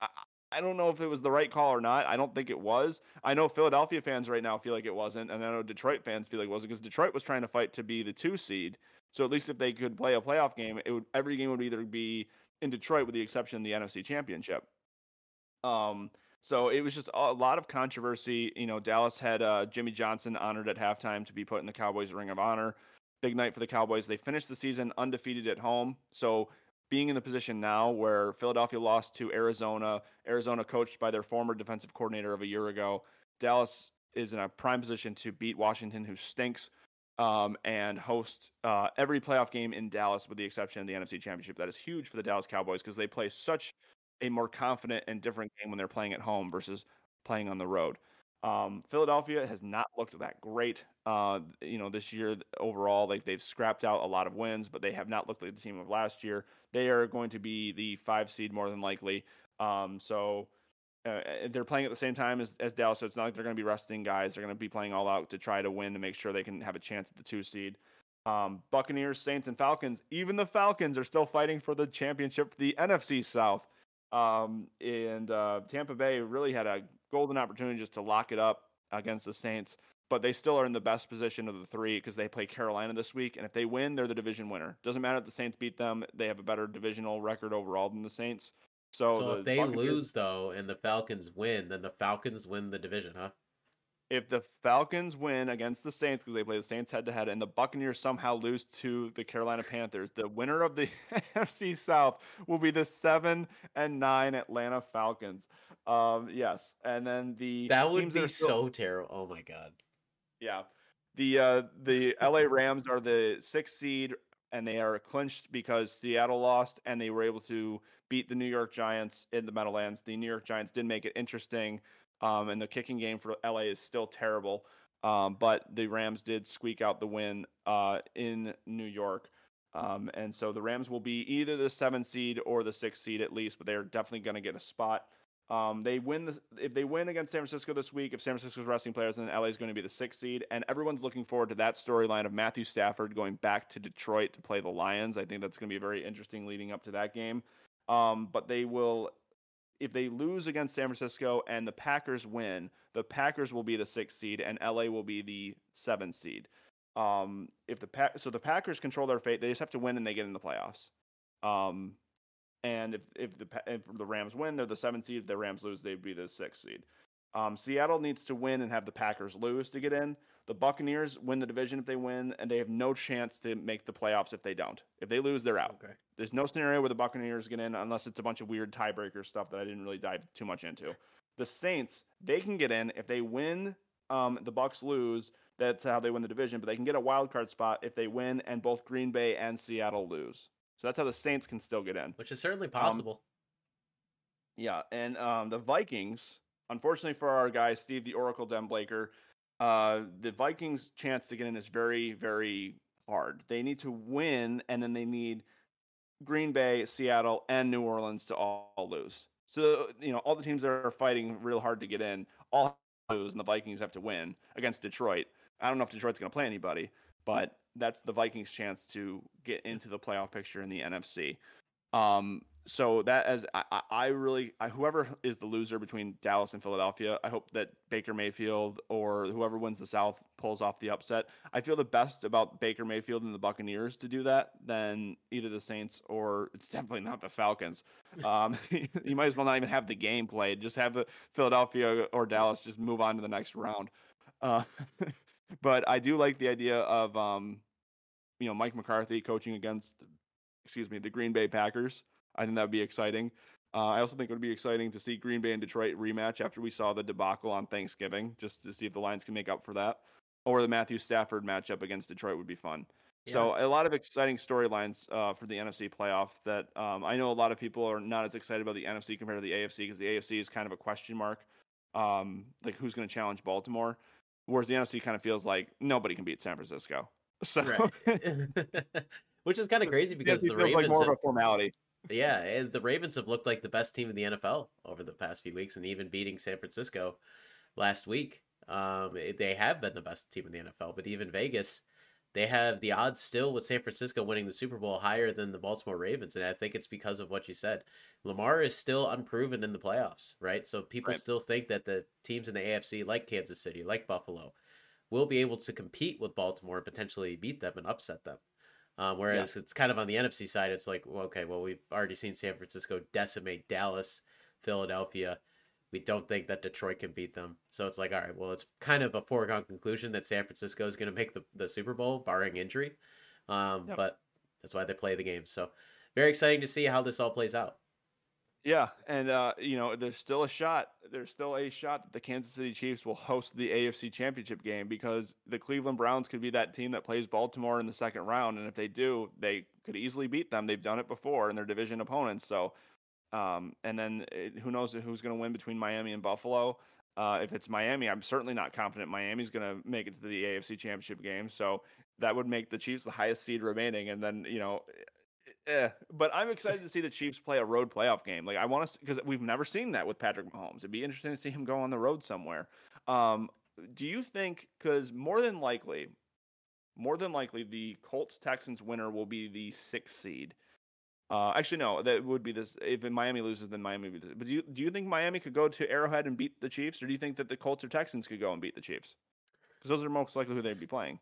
I, I don't know if it was the right call or not. I don't think it was. I know Philadelphia fans right now feel like it wasn't, and I know Detroit fans feel like it wasn't because Detroit was trying to fight to be the two seed. So at least if they could play a playoff game, it would every game would either be in Detroit with the exception of the N F C Championship. Um, so it was just a lot of controversy. You know, Dallas had uh, Jimmy Johnson honored at halftime to be put in the Cowboys Ring of Honor. Big night for the Cowboys. They finished the season undefeated at home. So being in the position now where Philadelphia lost to Arizona, Arizona coached by their former defensive coordinator of a year ago, Dallas is in a prime position to beat Washington, who stinks, um, and host uh, every playoff game in Dallas with the exception of the N F C Championship. That is huge for the Dallas Cowboys because they play such a more confident and different game when they're playing at home versus playing on the road. Um, Philadelphia has not looked that great, uh, you know, this year overall. Like they've scrapped out a lot of wins, but they have not looked like the team of last year. They are going to be the five seed more than likely. Um, so uh, they're playing at the same time as, as Dallas, so it's not like they're going to be resting guys. They're going to be playing all out to try to win to make sure they can have a chance at the two seed. Um, Buccaneers, Saints, and Falcons. Even the Falcons are still fighting for the championship, the N F C South. Um, and uh, Tampa Bay really had a golden opportunity just to lock it up against the Saints, but they still are in the best position of the three because they play Carolina this week, and if they win, they're the division winner. Doesn't matter if the Saints beat them, they have a better divisional record overall than the Saints. So, so the if they Buccaneers... lose, though, and the Falcons win, then the Falcons win the division, huh? if the Falcons win against the Saints, because they play the Saints head-to-head, and the Buccaneers somehow lose to the Carolina Panthers, the winner of the N F C South will be the seven and nine Atlanta Falcons. Um, yes, and then the that would be still, so terrible. Oh my god. Yeah, the uh, the L A Rams are the sixth seed, and they are clinched because Seattle lost, and they were able to beat the New York Giants in the Meadowlands. The New York Giants did make it interesting. Um, and the kicking game for L A is still terrible, um, but the Rams did squeak out the win uh, in New York. Um, and so the Rams will be either the seventh seed or the sixth seed at least, but they're definitely going to get a spot. Um, they win the, if they win against San Francisco this week, if San Francisco's resting players, then L A is going to be the sixth seed. And everyone's looking forward to that storyline of Matthew Stafford going back to Detroit to play the Lions. I think that's going to be very interesting leading up to that game. Um, but they will... If they lose against San Francisco and the Packers win, the Packers will be the sixth seed and L A will be the seventh seed. Um, if the pa- so the Packers control their fate, they just have to win and they get in the playoffs. Um, and if if the if the Rams win, they're the seventh seed. If the Rams lose, they'd be the sixth seed. Um, Seattle needs to win and have the Packers lose to get in. The Buccaneers win the division if they win, and they have no chance to make the playoffs if they don't. If they lose, they're out. Okay. There's no scenario where the Buccaneers get in unless it's a bunch of weird tiebreaker stuff that I didn't really dive too much into. The Saints, they can get in if they win. Um, the Bucs lose. That's how they win the division, but they can get a wild card spot if they win and both Green Bay and Seattle lose. So that's how the Saints can still get in, which is certainly possible. Um, yeah, and um, the Vikings. Unfortunately for our guy, Steve the Oracle Demblaker, uh, the Vikings' chance to get in is very, very hard. They need to win, and then they need Green Bay, Seattle, and New Orleans to all, all lose. So, you know, all the teams that are fighting real hard to get in all lose, and the Vikings have to win against Detroit. I don't know if Detroit's going to play anybody, but that's the Vikings' chance to get into the playoff picture in the N F C. Um So that as I, I really, I, whoever is the loser between Dallas and Philadelphia, I hope that Baker Mayfield or whoever wins the South pulls off the upset. I feel the best about Baker Mayfield and the Buccaneers to do that than either the Saints or it's definitely not the Falcons. Um, you might as well not even have the game played. Just have the Philadelphia or Dallas just move on to the next round. Uh, but I do like the idea of, um, you know, Mike McCarthy coaching against, excuse me, the Green Bay Packers. I think that would be exciting. Uh, I also think it would be exciting to see Green Bay and Detroit rematch after we saw the debacle on Thanksgiving, just to see if the Lions can make up for that. Or the Matthew Stafford matchup against Detroit would be fun. Yeah. So a lot of exciting storylines uh, for the N F C playoff that um, I know a lot of people are not as excited about the N F C compared to the A F C because the A F C is kind of a question mark. Um, like, who's going to challenge Baltimore? Whereas the N F C kind of feels like nobody can beat San Francisco. So, right. Which is kind of crazy because the, the Ravens... Like more have... of a formality. Yeah, and the Ravens have looked like the best team in the N F L over the past few weeks, and even beating San Francisco last week. Um, they have been the best team in the N F L, but even Vegas, they have the odds still with San Francisco winning the Super Bowl higher than the Baltimore Ravens, and I think it's because of what you said. Lamar is still unproven in the playoffs, right? So people right. still think that the teams in the A F C, like Kansas City, like Buffalo, will be able to compete with Baltimore and potentially beat them and upset them. Um, whereas yeah. it's kind of on the N F C side, it's like, well, okay, well, we've already seen San Francisco decimate Dallas, Philadelphia. We don't think that Detroit can beat them. So it's like, all right, well, it's kind of a foregone conclusion that San Francisco is going to make the, the Super Bowl, barring injury. Um, yep. But that's why they play the game. So very exciting to see how this all plays out. Yeah, and, uh, you know, there's still a shot. There's still a shot that the Kansas City Chiefs will host the A F C Championship game because the Cleveland Browns could be that team that plays Baltimore in the second round, and if they do, they could easily beat them. They've done it before in their division opponents. So, um, and then it, who knows who's going to win between Miami and Buffalo. Uh, if it's Miami, I'm certainly not confident Miami's going to make it to the A F C Championship game. So that would make the Chiefs the highest seed remaining, and then, you know... Eh, but I'm excited to see the Chiefs play a road playoff game. Like I want to, because we've never seen that with Patrick Mahomes. It'd be interesting to see him go on the road somewhere. Um, do you think? Because more than likely, more than likely, the Colts Texans winner will be the sixth seed. Uh, actually, no, that would be this. If Miami loses, then Miami would be this. But do you do you think Miami could go to Arrowhead and beat the Chiefs, or do you think that the Colts or Texans could go and beat the Chiefs? Because those are most likely who they'd be playing.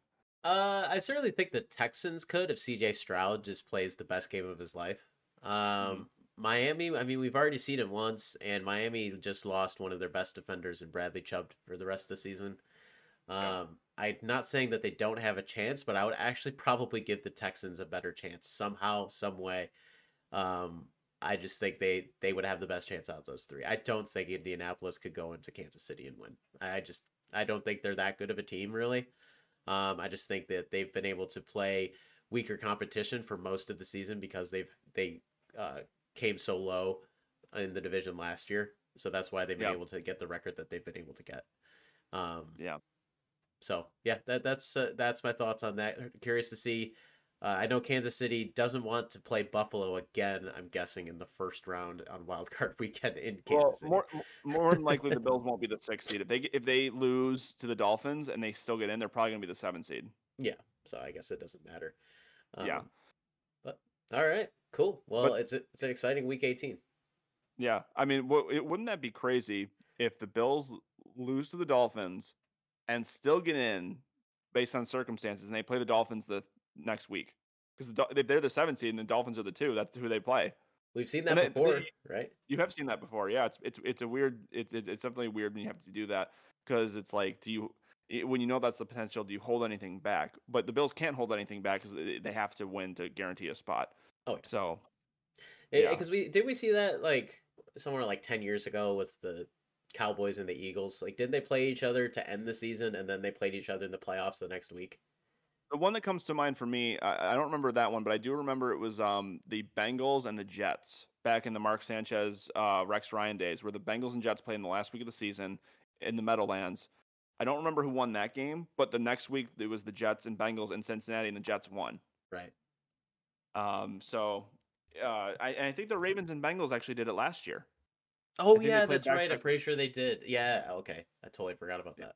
Uh, I certainly think the Texans could if C J Stroud just plays the best game of his life. Um, mm-hmm. Miami, I mean, we've already seen it once, and Miami just lost one of their best defenders in Bradley Chubb for the rest of the season. Um, I'm not saying that they don't have a chance, but I would actually probably give the Texans a better chance somehow, some way. Um, I just think they, they would have the best chance out of those three. I don't think Indianapolis could go into Kansas City and win. I just I don't think they're that good of a team, really. Um, I just think that they've been able to play weaker competition for most of the season because they've they uh, came so low in the division last year. So that's why they've been yep. able to get the record that they've been able to get. Um, yeah. So, yeah, that that's uh, that's my thoughts on that. Curious to see. Uh, I know Kansas City doesn't want to play Buffalo again, I'm guessing, in the first round on Wild Card Weekend in Kansas well, City. More, more than likely, the Bills won't be the sixth seed. If they if they lose to the Dolphins and they still get in, they're probably going to be the seventh seed. Yeah, so I guess it doesn't matter. Um, yeah. But, all right, cool. Well, but, it's a, it's an exciting Week eighteen. Yeah, I mean, w- it, wouldn't that be crazy if the Bills lose to the Dolphins and still get in based on circumstances, and they play the Dolphins the next week? Because the, they're the seventh seed, and the Dolphins are the two. That's who they play. We've seen that and before, they, right? You have seen that before, yeah. It's it's it's a weird. It's it's definitely weird when you have to do that, because it's like, do you it, when you know that's the potential, do you hold anything back? But the Bills can't hold anything back because they have to win to guarantee a spot. Oh, yeah. So because yeah. we did we see that like somewhere like ten years ago with the Cowboys and the Eagles. Like, didn't they play each other to end the season, and then they played each other in the playoffs the next week? The one that comes to mind for me, I, I don't remember that one, but I do remember it was um, the Bengals and the Jets back in the Mark Sanchez, uh, Rex Ryan days, where the Bengals and Jets played in the last week of the season in the Meadowlands. I don't remember who won that game, but the next week it was the Jets and Bengals in Cincinnati, and the Jets won. Right. Um. So, uh, I, and I think the Ravens and Bengals actually did it last year. Oh, yeah, that's right. I'm pretty sure they did. Yeah, okay. I totally forgot about that.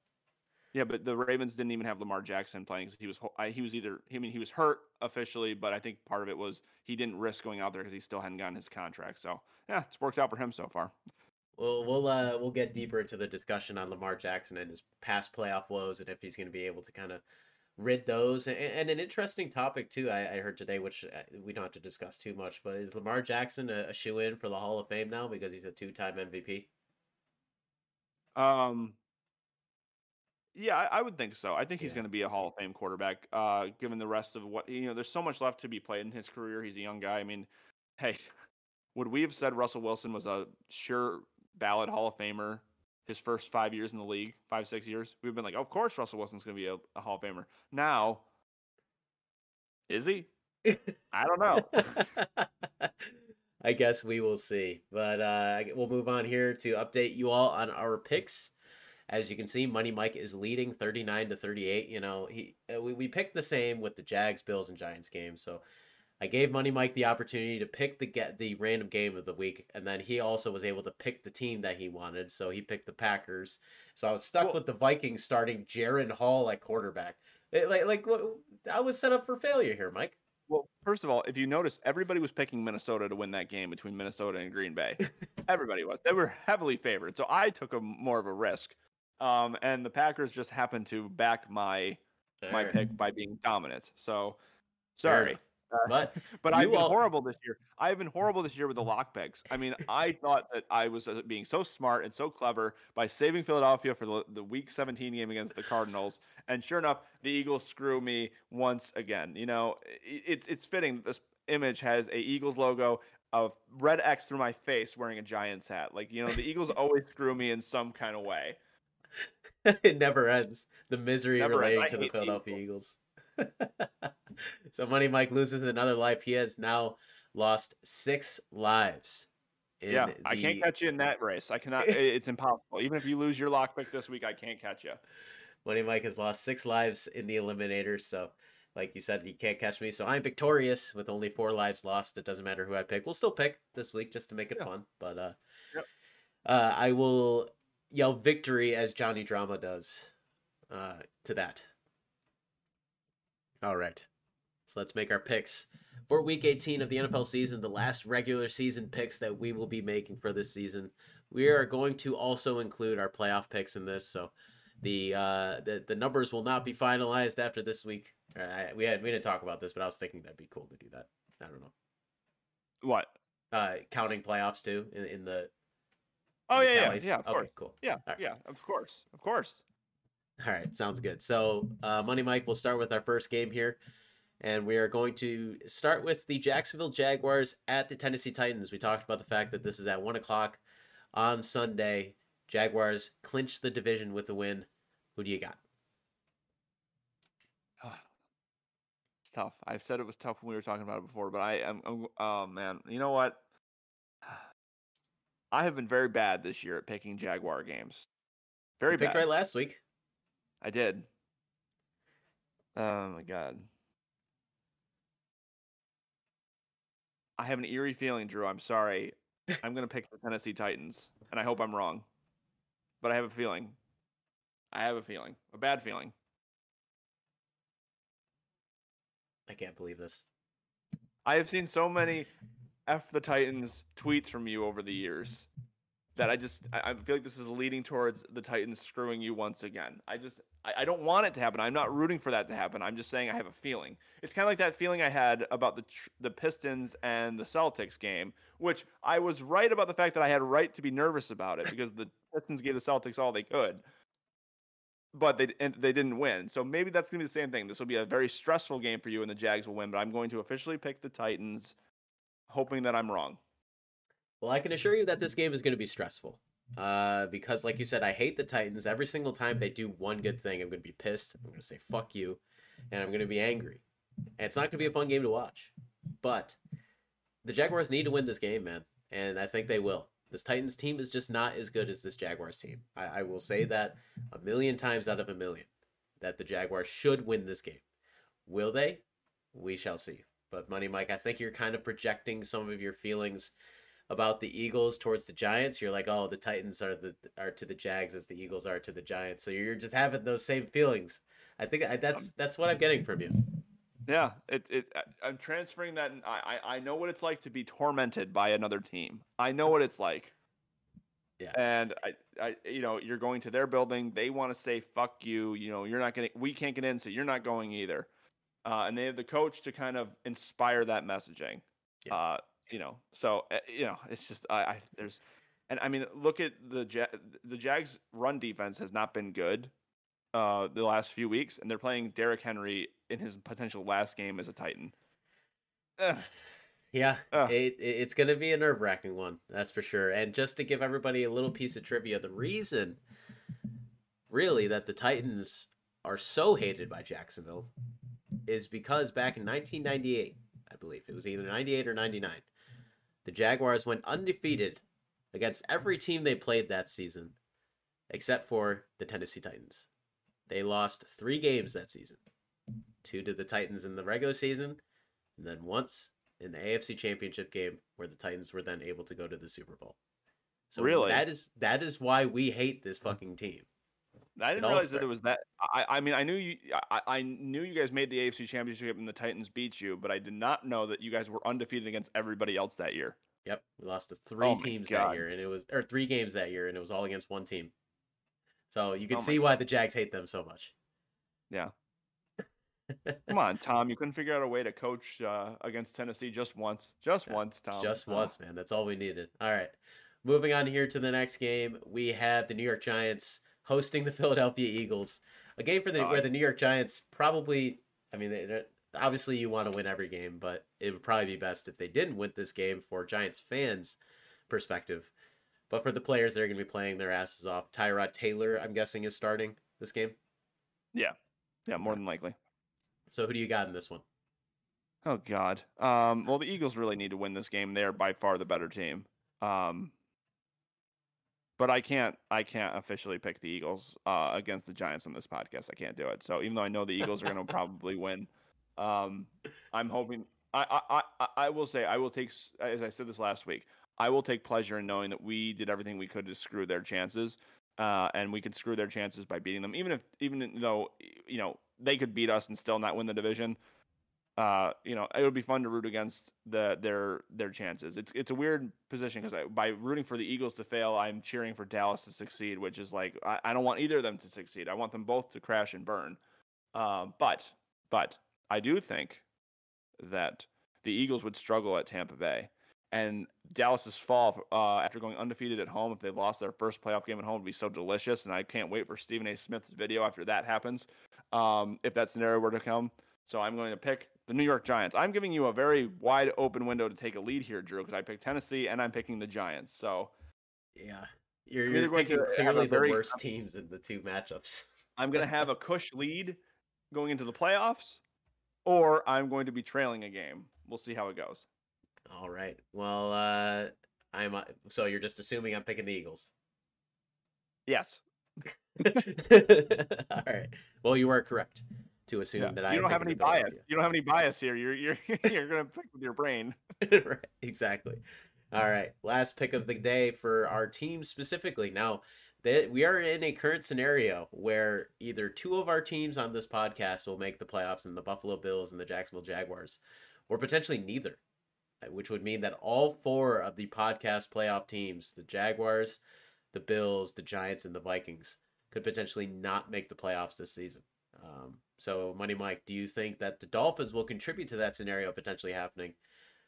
Yeah, but the Ravens didn't even have Lamar Jackson playing because he was he was either I mean he was hurt officially, but I think part of it was he didn't risk going out there because he still hadn't gotten his contract. So yeah, it's worked out for him so far. Well, we'll uh, we'll get deeper into the discussion on Lamar Jackson and his past playoff woes and if he's going to be able to kind of rid those. And, and an interesting topic too I, I heard today, which we don't have to discuss too much, but is Lamar Jackson a, a shoe-in for the Hall of Fame now because he's a two-time M V P? Um, yeah, I, I would think so. I think he's yeah. going to be a Hall of Fame quarterback. Uh, given the rest of what you know, there's so much left to be played in his career. He's a young guy. I mean, hey, would we have said Russell Wilson was a sure ballot Hall of Famer his first five years in the league, five, six years, we've been like, oh, of course Russell Wilson's going to be a, a Hall of Famer. Now, is he? I don't know. I guess we will see. But uh, we'll move on here to update you all on our picks. As you can see, Money Mike is leading thirty-nine to thirty-eight. You know, he we, we picked the same with the Jags, Bills, and Giants game. So I gave Money Mike the opportunity to pick the get the random game of the week, and then he also was able to pick the team that he wanted, so he picked the Packers. So I was stuck well, with the Vikings starting Jaron Hall at quarterback. It, like, like what, I was set up for failure here, Mike. Well, first of all, if you notice, everybody was picking Minnesota to win that game between Minnesota and Green Bay. Everybody was. They were heavily favored, so I took a more of a risk. Um, and the Packers just happened to back my Fair. my pick by being dominant. So, sorry. Fair. Uh, but but I've been all... horrible this year. I've been horrible this year with the lock picks. I mean, I thought that I was being so smart and so clever by saving Philadelphia for the, the Week seventeen game against the Cardinals, and sure enough, the Eagles screw me once again. You know, it's it's fitting that this image has a Eagles logo of red X through my face wearing a Giants hat. Like, you know, the Eagles always screw me in some kind of way. It never ends. The misery never relating ends. to I the Philadelphia Eagles. Eagles. So Money Mike loses another life. He has now lost six lives. Yeah, the... I can't catch you in that race. I cannot. It's impossible. Even if you lose your lock pick this week, I can't catch you. Money Mike has lost six lives in the eliminator. So, like you said, he can't catch me. So I'm victorious with only four lives lost. It doesn't matter who I pick. We'll still pick this week just to make it yeah. fun. But uh, yep. uh, I will yell victory as Johnny Drama does uh, to that. All right, so let's make our picks for Week eighteen of the N F L season, the last regular season picks that we will be making for this season. We are going to also include our playoff picks in this, so the uh, the, the numbers will not be finalized after this week. I, we had we didn't talk about this, but I was thinking that'd be cool to do that. I don't know. What? Uh, counting playoffs, too, in, in the in Oh, the yeah, yeah, yeah, of okay, course. Cool. Yeah, right. yeah, of course, of course. All right, sounds good. So, uh, Money Mike, we'll start with our first game here. And we are going to start with the Jacksonville Jaguars at the Tennessee Titans. We talked about the fact that this is at one o'clock on Sunday. Jaguars clinch the division with a win. Who do you got? Oh, it's tough. I've said it was tough when we were talking about it before, but I am, I'm, oh, man. You know what? I have been very bad this year at picking Jaguar games. Very you bad. You picked right last week. I did. Oh, my God. I have an eerie feeling, Drew. I'm sorry. I'm going to pick the Tennessee Titans, and I hope I'm wrong. But I have a feeling. I have a feeling. A bad feeling. I can't believe this. I have seen so many F the Titans tweets from you over the years that I just, I feel like this is leading towards the Titans screwing you once again. I just, I don't want it to happen. I'm not rooting for that to happen. I'm just saying I have a feeling. It's kind of like that feeling I had about the the Pistons and the Celtics game, which I was right about the fact that I had a right to be nervous about it because the Pistons gave the Celtics all they could, but they and they didn't win. So maybe that's going to be the same thing. This will be a very stressful game for you and the Jags will win, but I'm going to officially pick the Titans, hoping that I'm wrong. Well, I can assure you that this game is going to be stressful. Uh, because like you said, I hate the Titans. Every single time they do one good thing, I'm going to be pissed. I'm going to say, fuck you. And I'm going to be angry. And it's not going to be a fun game to watch, but the Jaguars need to win this game, man. And I think they will. This Titans team is just not as good as this Jaguars team. I, I will say that a million times out of a million, that the Jaguars should win this game. Will they? We shall see. But Money Mike, I think you're kind of projecting some of your feelings about the Eagles towards the Giants. You're like, oh, the Titans are the are to the Jags as the Eagles are to the Giants. So you're just having those same feelings. I think I, that's that's what I'm getting from you. Yeah, it it I'm transferring that. And I I know what it's like to be tormented by another team. I know what it's like. Yeah. And I I you know you're going to their building. They want to say fuck you. You know you're not gonna. We can't get in, so you're not going either. Uh, and they have the coach to kind of inspire that messaging. Yeah. Uh, You know, so you know, it's just I, I there's, and I mean, look at the Jag- the Jags' run defense has not been good uh, the last few weeks, and they're playing Derrick Henry in his potential last game as a Titan. Ugh. Yeah, Ugh. It, it's going to be a nerve wracking one, that's for sure. And just to give everybody a little piece of trivia, the reason really that the Titans are so hated by Jacksonville is because back in nineteen ninety-eight, I believe it was either ninety-eight or ninety-nine. The Jaguars went undefeated against every team they played that season, except for the Tennessee Titans. They lost three games that season. Two to the Titans in the regular season, and then once in the A F C Championship game where the Titans were then able to go to the Super Bowl. So really? that is that is why we hate this fucking team. I didn't realize started. that it was that. I, I mean, I knew you. I, I knew you guys made the A F C Championship and the Titans beat you, but I did not know that you guys were undefeated against everybody else that year. Yep, we lost to three oh teams that year, and it was or three games that year, and it was all against one team. So you can oh see why the Jags hate them so much. Yeah. Come on, Tom. You couldn't figure out a way to coach uh, against Tennessee just once, just yeah. once, Tom. Just oh. once, man. That's all we needed. All right, moving on here to the next game. We have the New York Giants hosting the Philadelphia Eagles, a game for the uh, where the New York Giants probably, I mean, they, obviously you want to win every game, but it would probably be best if they didn't win this game for Giants fans' perspective. But for the players, they're going to be playing their asses off. Tyrod Taylor, I'm guessing, is starting this game. Yeah, yeah, more than likely. So who do you got in this one? Oh God, um, well the Eagles really need to win this game. They are by far the better team. Um, But I can't, I can't officially pick the Eagles uh, against the Giants on this podcast. I can't do it. So even though I know the Eagles are going to probably win, um, I'm hoping. I, I, I, I will say I will take, as I said this last week, I will take pleasure in knowing that we did everything we could to screw their chances, uh, and we could screw their chances by beating them. Even if, even though you know they could beat us and still not win the division, uh, you know it would be fun to root against the their their chances. It's it's a weird position because by rooting for the Eagles to fail, I'm cheering for Dallas to succeed, which is like I, I don't want either of them to succeed. I want them both to crash and burn. Uh, but but I do think that the Eagles would struggle at Tampa Bay, And Dallas's fall uh, after going undefeated at home, if they lost their first playoff game at home, would be so delicious. And I can't wait for Stephen A. Smith's video after that happens, um, if that scenario were to come. So I'm going to pick the New York Giants. I'm giving you a very wide open window to take a lead here, Drew, because I picked Tennessee and I'm picking the Giants. So, yeah, you're, you're, you're picking going to clearly the very, worst teams in the two matchups. I'm going to have a cush lead going into the playoffs, or I'm going to be trailing a game. We'll see how it goes. All right. Well, uh, I'm uh, so you're just assuming I'm picking the Eagles. Yes. All right. Well, you are correct to assume yeah. that I. You don't have any bias. You don't have any bias here. You're you're you're gonna pick with your brain. Right. Exactly. All right. Last pick of the day for our team specifically. Now, that we are in a current scenario where either two of our teams on this podcast will make the playoffs, and the Buffalo Bills and the Jacksonville Jaguars, or potentially neither, which would mean that all four of the podcast playoff teams, the Jaguars, the Bills, the Giants, and the Vikings, could potentially not make the playoffs this season. Um, so, Money Mike, do you think that the Dolphins will contribute to that scenario potentially happening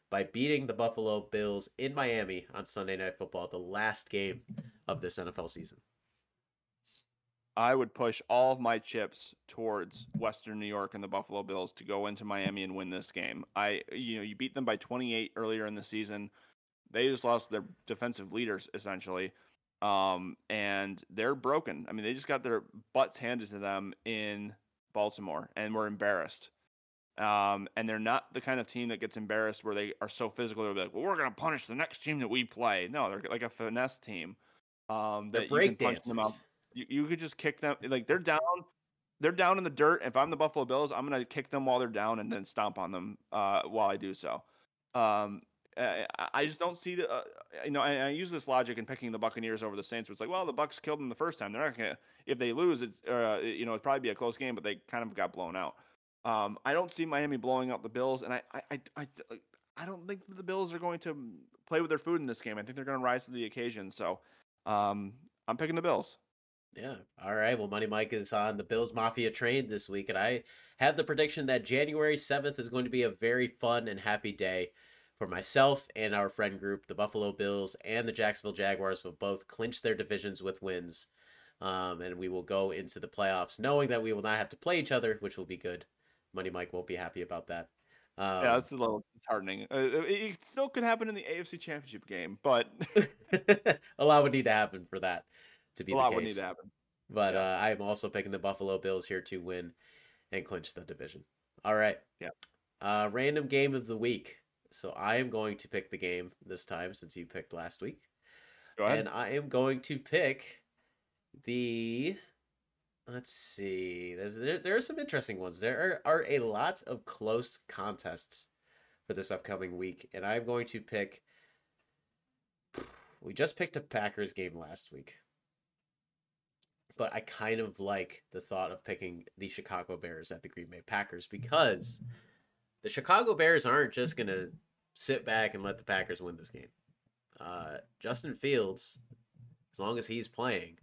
by beating the Buffalo Bills in Miami on Sunday Night Football, the last game of this N F L season? I would push all of my chips towards Western New York and the Buffalo Bills to go into Miami and win this game. I, you know, you beat them by twenty-eight earlier in the season. They just lost their defensive leaders essentially, um, and they're broken. I mean, they just got their butts handed to them in Baltimore and were embarrassed. Um, and they're not the kind of team that gets embarrassed where they are so physical. They're like, well, we're going to punish the next team that we play. No, they're like a finesse team. Um, that break you can punch dancers. Them up. You, you could just kick them. Like, they're down. They're down in the dirt. If I'm the Buffalo Bills, I'm going to kick them while they're down and then stomp on them uh, while I do so. Um, I, I just don't see the uh, – you know, and I use this logic in picking the Buccaneers over the Saints. Where it's like, well, the Bucs killed them the first time. They're not going to – if they lose, it's uh, you know, it'd probably be a close game, but they kind of got blown out. Um, I don't see Miami blowing out the Bills, and I, I, I, I don't think the Bills are going to play with their food in this game. I think they're going to rise to the occasion. So um, I'm picking the Bills. Yeah. All right. Well, Money Mike is on the Bills Mafia train this week, and I have the prediction that January seventh is going to be a very fun and happy day for myself and our friend group. The Buffalo Bills and the Jacksonville Jaguars will both clinch their divisions with wins, um, and we will go into the playoffs knowing that we will not have to play each other, which will be good. Money Mike won't be happy about that. Um, yeah, that's a little disheartening. Uh, it still could happen in the A F C Championship game, but a lot would need to happen for that to be the case. A lot would need to happen. But yeah. uh, I am also picking the Buffalo Bills here to win and clinch the division. All right. Yeah. Uh, random game of the week. So I am going to pick the game this time since you picked last week. Go ahead. And I am going to pick the... Let's see. There's, there, there are some interesting ones. There are, are a lot of close contests for this upcoming week, and I'm going to pick... We just picked a Packers game last week, but I kind of like the thought of picking the Chicago Bears at the Green Bay Packers, because the Chicago Bears aren't just going to sit back and let the Packers win this game. Uh, Justin Fields, as long as he's playing,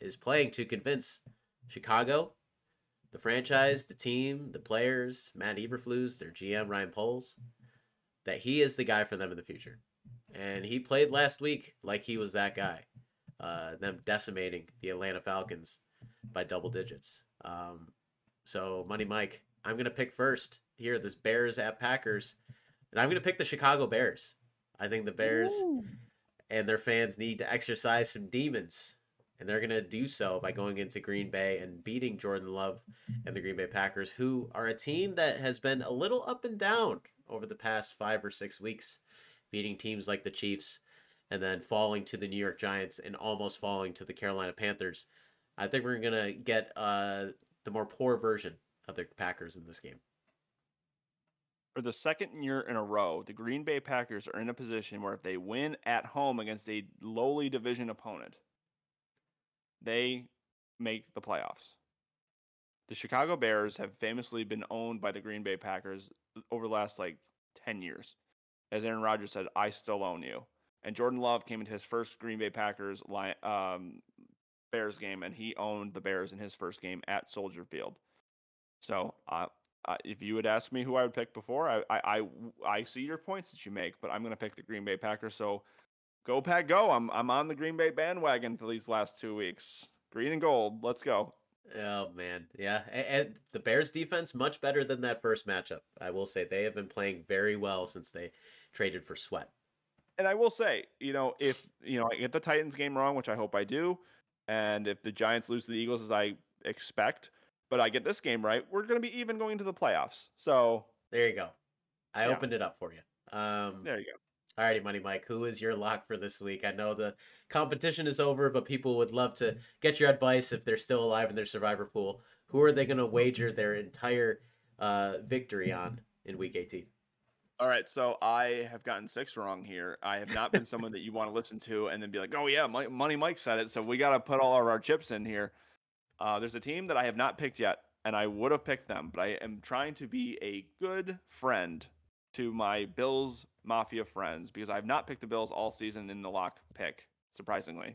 is playing to convince Chicago, the franchise, the team, the players, Matt Eberflus, their G M, Ryan Poles, that he is the guy for them in the future. And he played last week like he was that guy, uh, them decimating the Atlanta Falcons by double digits. Um, so, Money Mike, I'm going to pick first here, this Bears at Packers, and I'm going to pick the Chicago Bears. I think the Bears Ooh. and their fans need to exercise some demons. And they're going to do so by going into Green Bay and beating Jordan Love and the Green Bay Packers, who are a team that has been a little up and down over the past five or six weeks, beating teams like the Chiefs and then falling to the New York Giants and almost falling to the Carolina Panthers. I think we're going to get uh, the more poor version of the Packers in this game. For the second year in a row, the Green Bay Packers are in a position where if they win at home against a lowly division opponent, they make the playoffs. The Chicago Bears have famously been owned by the Green Bay Packers over the last, like, ten years. As Aaron Rodgers said, I still own you. And Jordan Love came into his first Green Bay Packers um, Bears game, and he owned the Bears in his first game at Soldier Field. So uh, Uh, if you had asked me who I would pick before, I I, I, I see your points that you make, but I'm going to pick the Green Bay Packers. So go Pack, go! I'm I'm on the Green Bay bandwagon for these last two weeks. Green and gold, let's go! Oh man, yeah, and, and the Bears defense much better than that first matchup. I will say they have been playing very well since they traded for Sweat. And I will say, you know, if you know I get the Titans game wrong, which I hope I do, and if the Giants lose to the Eagles as I expect, but I get this game right, we're going to be even going into the playoffs. So there you go. I yeah. opened it up for you. Um, there you go. All righty, Money Mike, who is your lock for this week? I know the competition is over, but people would love to get your advice if they're still alive in their survivor pool. Who are they going to wager their entire uh, victory on in week eighteen? All right, so I have gotten six wrong here. I have not been someone that you want to listen to and then be like, oh, yeah, Money Mike said it, so we got to put all of our chips in here. Uh, there's a team that I have not picked yet, and I would have picked them, but I am trying to be a good friend to my Bills Mafia friends because I have not picked the Bills all season in the lock pick, surprisingly.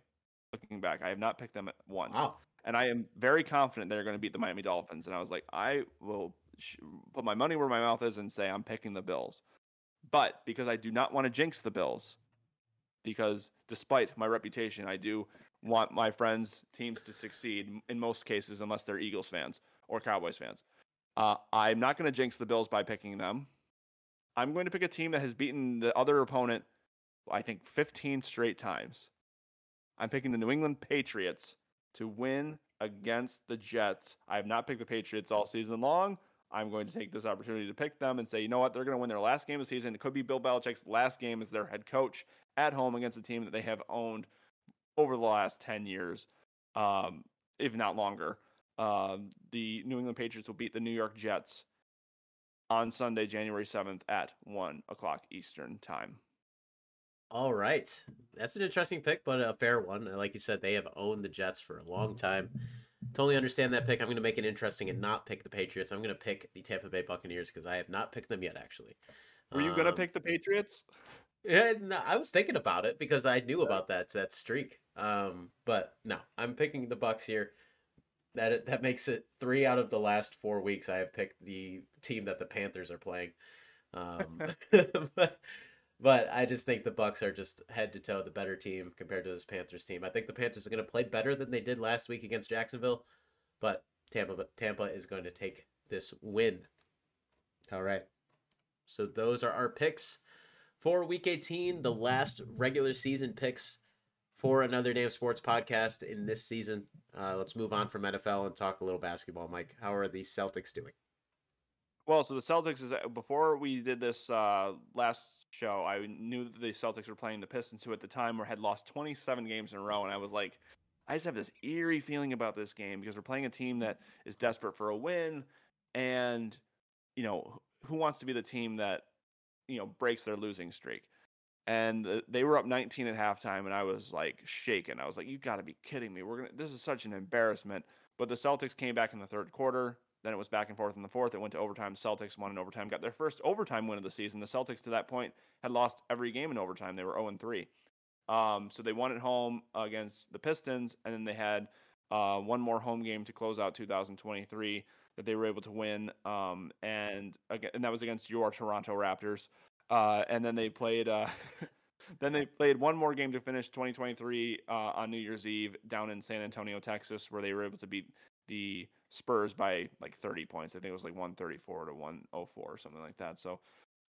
Looking back, I have not picked them once. Wow. And I am very confident they're going to beat the Miami Dolphins, and I was like, I will sh- put my money where my mouth is and say I'm picking the Bills. But because I do not want to jinx the Bills, because despite my reputation, I do want my friends' teams to succeed in most cases, unless they're Eagles fans or Cowboys fans. Uh, I'm not going to jinx the Bills by picking them. I'm going to pick a team that has beaten the other opponent, I think, fifteen straight times. I'm picking the New England Patriots to win against the Jets. I have not picked the Patriots all season long. I'm going to take this opportunity to pick them and say, you know what, they're going to win their last game of the season. It could be Bill Belichick's last game as their head coach at home against a team that they have owned over the last ten years, um, if not longer. Um, the New England Patriots will beat the New York Jets on Sunday, January seventh at one o'clock Eastern time. All right. That's an interesting pick, but a fair one. Like you said, they have owned the Jets for a long time. Totally understand that pick. I'm going to make it interesting and not pick the Patriots. I'm going to pick the Tampa Bay Buccaneers because I have not picked them yet, actually. Were you um, going to pick the Patriots? Yeah, no, I was thinking about it because I knew about that that streak. Um, but no, I'm picking the Bucs here. That that makes it three out of the last four weeks I have picked the team that the Panthers are playing. Um, but, but I just think the Bucs are just head to toe the better team compared to this Panthers team. I think the Panthers are going to play better than they did last week against Jacksonville, but Tampa Tampa is going to take this win. All right. So those are our picks for Week eighteen, the last regular season picks for Another Damn Sports podcast in this season. Uh, let's move on from N F L and talk a little basketball. Mike, how are the Celtics doing? Well, so the Celtics is before we did this uh, last show, I knew that the Celtics were playing the Pistons, who at the time were had lost twenty-seven games in a row, and I was like, I just have this eerie feeling about this game because we're playing a team that is desperate for a win, and you know who wants to be the team that you know, breaks their losing streak. And the, they were up nineteen at halftime, and I was, like, shaken. I was like, you got to be kidding me. We're gonna. This is such an embarrassment. But the Celtics came back in the third quarter. Then it was back and forth in the fourth. It went to overtime. Celtics won in overtime, got their first overtime win of the season. The Celtics, to that point, had lost every game in overtime. They were oh and three. Um, so they won at home against the Pistons, and then they had uh, one more home game to close out two thousand twenty-three that they were able to win, um, and again, and that was against your Toronto Raptors. Uh, and then they played, uh, then they played one more game to finish twenty twenty-three uh, on New Year's Eve down in San Antonio, Texas, where they were able to beat the Spurs by like thirty points. I think it was like one thirty-four to one oh four or something like that. So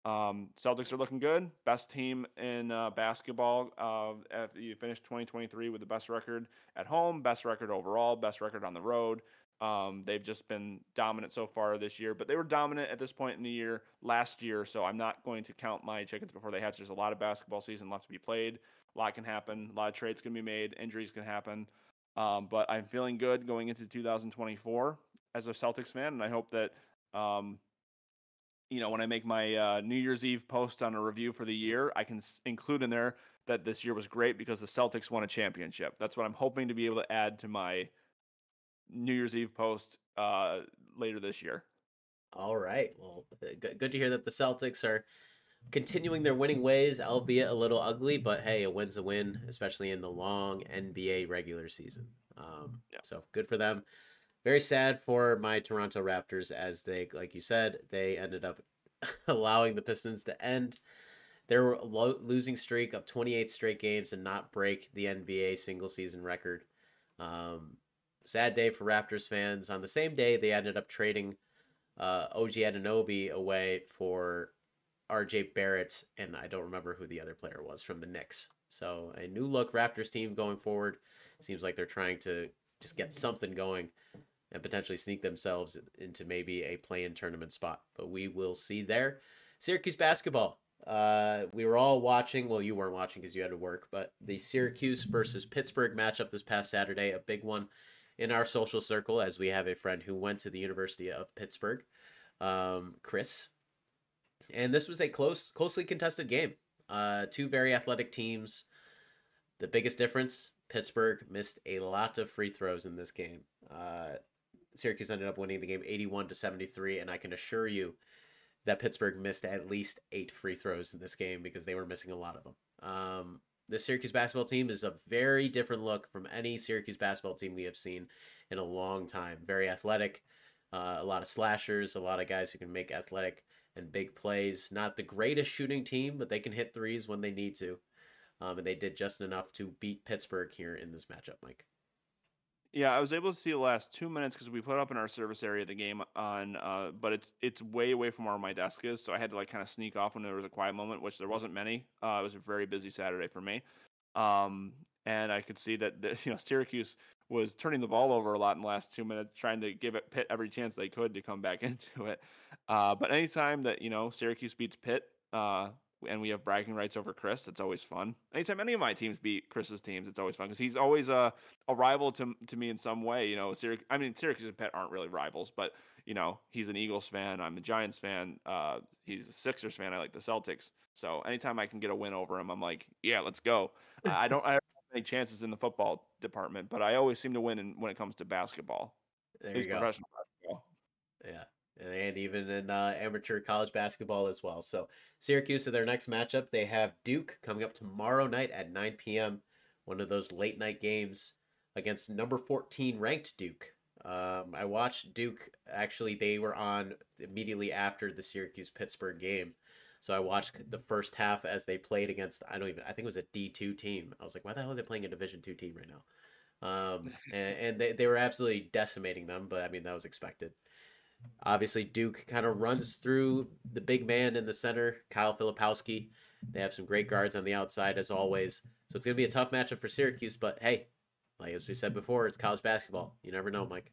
um, Celtics are looking good, best team in uh, basketball. Uh, after you finished twenty twenty-three with the best record at home, best record overall, best record on the road. Um, they've just been dominant so far this year, but they were dominant at this point in the year last year. So I'm not going to count my chickens before they hatch. There's a lot of basketball season left to be played. A lot can happen. A lot of trades can be made. Injuries can happen. Um, but I'm feeling good going into two thousand twenty-four as a Celtics fan. And I hope that, um, you know, when I make my, uh, New Year's Eve post on a review for the year, I can s- include in there that this year was great because the Celtics won a championship. That's what I'm hoping to be able to add to my New Year's Eve post uh, later this year. All right. Well, g- good to hear that the Celtics are continuing their winning ways, albeit a little ugly, but hey, a win's a win, especially in the long N B A regular season. Um, yeah. So good for them. very sad for my Toronto Raptors, as they, like you said, they ended up allowing the Pistons to end their lo- losing streak of twenty-eight straight games and not break the N B A single season record. Um, sad day for Raptors fans. On the same day, they ended up trading uh, O G Anunoby away for R J Barrett, and I don't remember who the other player was from the Knicks. So a new look Raptors team going forward. Seems like they're trying to just get something going and potentially sneak themselves into maybe a play-in tournament spot. But we will see there. Syracuse basketball. Uh, we were all watching. Well, you weren't watching because you had to work. But the Syracuse versus Pittsburgh matchup this past Saturday, a big one in our social circle, as we have a friend who went to the University of Pittsburgh, um, Chris. And this was a close, closely contested game. Uh, two very athletic teams. The biggest difference, Pittsburgh missed a lot of free throws in this game. Uh, Syracuse ended up winning the game eighty-one to seventy-three, and I can assure you that Pittsburgh missed at least eight free throws in this game because they were missing a lot of them. Um, the Syracuse basketball team is a very different look from any Syracuse basketball team we have seen in a long time. Very athletic, uh, a lot of slashers, a lot of guys who can make athletic and big plays. Not the greatest shooting team, but they can hit threes when they need to. Um, and they did just enough to beat Pittsburgh here in this matchup, Mike. Yeah, I was able to see the last two minutes because we put up in our service area the game on, uh, but it's it's way away from where my desk is, so I had to like kind of sneak off when there was a quiet moment, which there wasn't many. Uh, it was a very busy Saturday for me, um, and I could see that the, you know Syracuse was turning the ball over a lot in the last two minutes, trying to give it Pitt every chance they could to come back into it. Uh, but anytime that you know Syracuse beats Pitt, uh, and we have bragging rights over Chris, that's always fun. Anytime any of my teams beat Chris's teams, it's always fun because he's always a, a rival to to me in some way. You know, Syrac- I mean, Syracuse and Pitt aren't really rivals, but, you know, he's an Eagles fan. I'm a Giants fan. Uh, he's a Sixers fan. I like the Celtics. So anytime I can get a win over him, I'm like, yeah, let's go. I don't I have any chances in the football department, but I always seem to win in, when it comes to basketball. There at least you go. Professional basketball. Yeah. And even in uh, amateur college basketball as well. So Syracuse, in their next matchup, they have Duke coming up tomorrow night at nine p.m., one of those late-night games against number fourteen ranked Duke. Um, I watched Duke. Actually, they were on immediately after the Syracuse-Pittsburgh game. So I watched the first half as they played against, I don't even, I think it was a D two team. I was like, why the hell are they playing a Division two team right now? Um, and and they, they were absolutely decimating them, but, I mean, that was expected. Obviously, Duke kind of runs through the big man in the center, Kyle Filipowski. They have some great guards on the outside, as always. So it's going to be a tough matchup for Syracuse. But, hey, like as we said before, it's college basketball. You never know, Mike.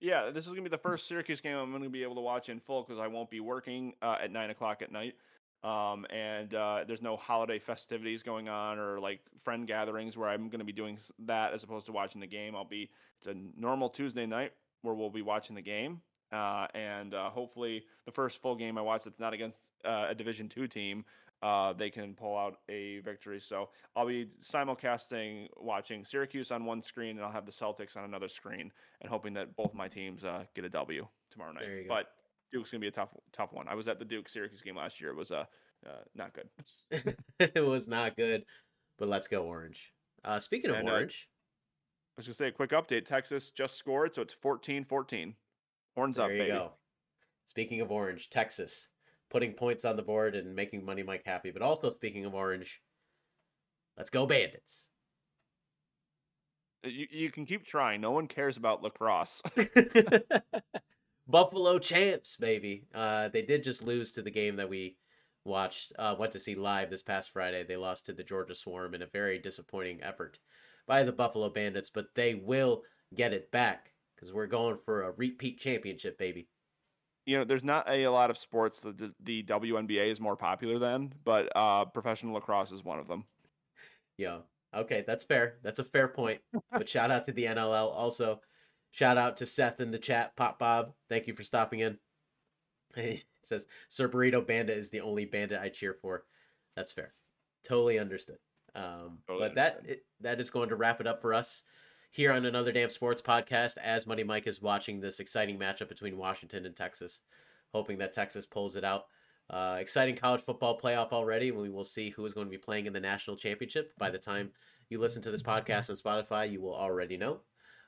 Yeah, this is going to be the first Syracuse game I'm going to be able to watch in full because I won't be working uh, at nine o'clock at night. Um, and uh, there's no holiday festivities going on or like friend gatherings where I'm going to be doing that as opposed to watching the game. I'll be it's a normal Tuesday night where we'll be watching the game. Uh, and uh, hopefully the first full game I watch that's not against uh, a Division two team, uh, they can pull out a victory. So I'll be simulcasting, watching Syracuse on one screen, and I'll have the Celtics on another screen, and hoping that both my teams uh, get a W tomorrow night. There you go. But Duke's going to be a tough tough one. I was at the Duke-Syracuse game last year. It was uh, uh, not good. It was not good, but let's go Orange. Uh, speaking of and, Orange. Uh, I was going to say a quick update. Texas just scored, so it's fourteen fourteen. Horns up, baby. There you go. Speaking of Orange, Texas, putting points on the board and making Money Mike happy. But also speaking of Orange, let's go Bandits. You, you can keep trying. No one cares about lacrosse. Buffalo champs, baby. Uh, they did just lose to the game that we watched, uh, went to see live this past Friday. They lost to the Georgia Swarm in a very disappointing effort by the Buffalo Bandits, but they will get it back. Because we're going for a repeat championship, baby. You know, there's not a, a lot of sports that the, the W N B A is more popular than, but uh, professional lacrosse is one of them. Yeah. Okay, that's fair. That's a fair point. But shout out to the N L L also. Shout out to Seth in the chat. Pop Bob, thank you for stopping in. He says, Sir Burrito Bandit is the only bandit I cheer for. That's fair. Totally understood. Um, totally but understood. that it, that is going to wrap it up for us here on Another Damn Sports Podcast, as Money Mike is watching this exciting matchup between Washington and Texas, hoping that Texas pulls it out. Uh, exciting college football playoff already. We will see who is going to be playing in the national championship. By the time you listen to this podcast on Spotify, you will already know.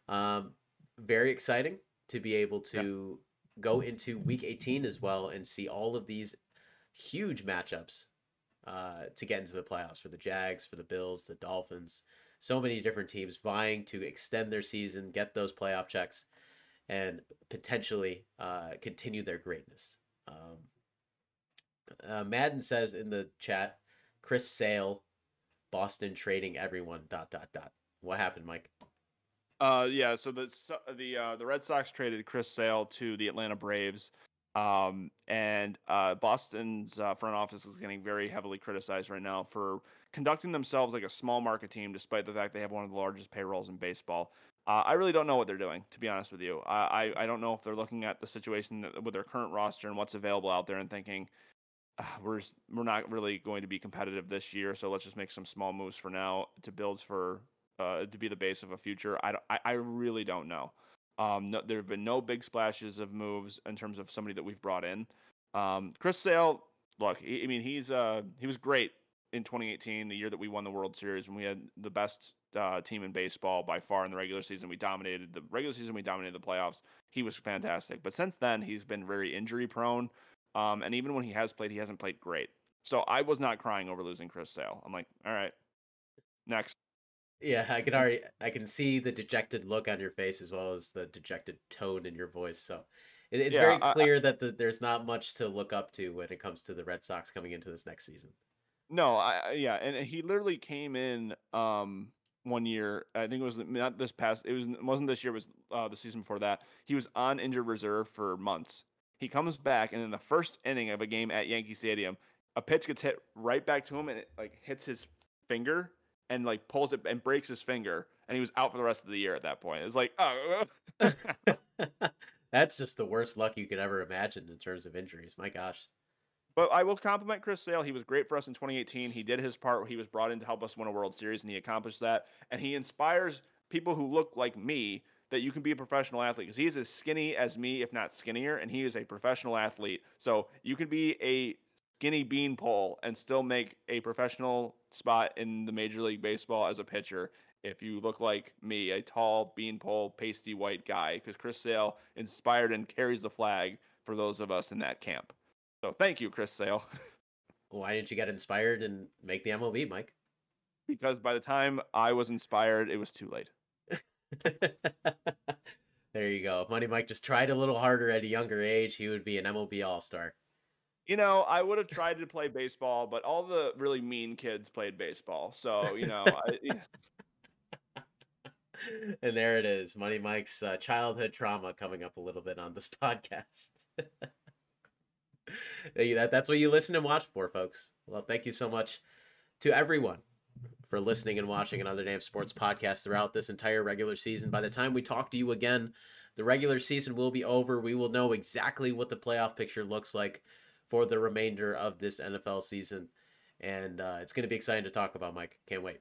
Um, very exciting to be able to yeah. go into week eighteen as well and see all of these huge matchups uh, to get into the playoffs for the Jags, for the Bills, the Dolphins. So many different teams vying to extend their season, get those playoff checks, and potentially uh, continue their greatness. Um, uh, Madden says in the chat, Chris Sale, Boston trading everyone, dot, dot, dot. What happened, Mike? Uh, yeah, so the the uh, the Red Sox traded Chris Sale to the Atlanta Braves, um, and uh, Boston's uh, front office is getting very heavily criticized right now for conducting themselves like a small market team, despite the fact they have one of the largest payrolls in baseball. Uh, I really don't know what they're doing, to be honest with you. I, I, I don't know if they're looking at the situation that, with their current roster and what's available out there and thinking, we're we're not really going to be competitive this year, so let's just make some small moves for now to build for uh, to be the base of a future. I, don't, I, I really don't know. Um, no, there have been no big splashes of moves in terms of somebody that we've brought in. Um, Chris Sale, look, he, I mean, he's uh, he was great in twenty eighteen, the year that we won the World Series, when we had the best uh, team in baseball by far in the regular season. We dominated the regular season. We dominated the playoffs. He was fantastic. But since then, he's been very injury prone. Um, and even when he has played, he hasn't played great. So I was not crying over losing Chris Sale. I'm like, all right, next. Yeah, I can already, I can see the dejected look on your face as well as the dejected tone in your voice. So it, it's yeah, very clear I, that the, there's not much to look up to when it comes to the Red Sox coming into this next season. No, I yeah, and he literally came in um one year. I think it was not this past. It was it wasn't this year. It was uh, the season before that. He was on injured reserve for months. He comes back, and in the first inning of a game at Yankee Stadium, a pitch gets hit right back to him, and it like hits his finger and like pulls it and breaks his finger, and he was out for the rest of the year at that point. It's like, oh, that's just the worst luck you could ever imagine in terms of injuries. My gosh. But I will compliment Chris Sale. He was great for us in twenty eighteen. He did his part. He was brought in to help us win a World Series, and he accomplished that. And he inspires people who look like me that you can be a professional athlete, because he's as skinny as me, if not skinnier, and he is a professional athlete. So you can be a skinny beanpole and still make a professional spot in the Major League Baseball as a pitcher if you look like me, a tall beanpole, pasty white guy, because Chris Sale inspired and carries the flag for those of us in that camp. So thank you, Chris Sale. Why didn't you get inspired and make the M L B, Mike? Because by the time I was inspired, it was too late. There you go. If Money Mike just tried a little harder at a younger age, he would be an M L B All-Star. You know, I would have tried to play baseball, but all the really mean kids played baseball. So, you know. I, yeah. And there it is. Money Mike's uh, childhood trauma coming up a little bit on this podcast. That, that's what you listen and watch for, folks. Well, thank you so much to everyone for listening and watching another Damn Sports podcast throughout this entire regular season. By the time we talk to you again, the regular season will be over. We will know exactly what the playoff picture looks like for the remainder of this N F L season, and uh, it's going to be exciting to talk about, Mike. Can't wait.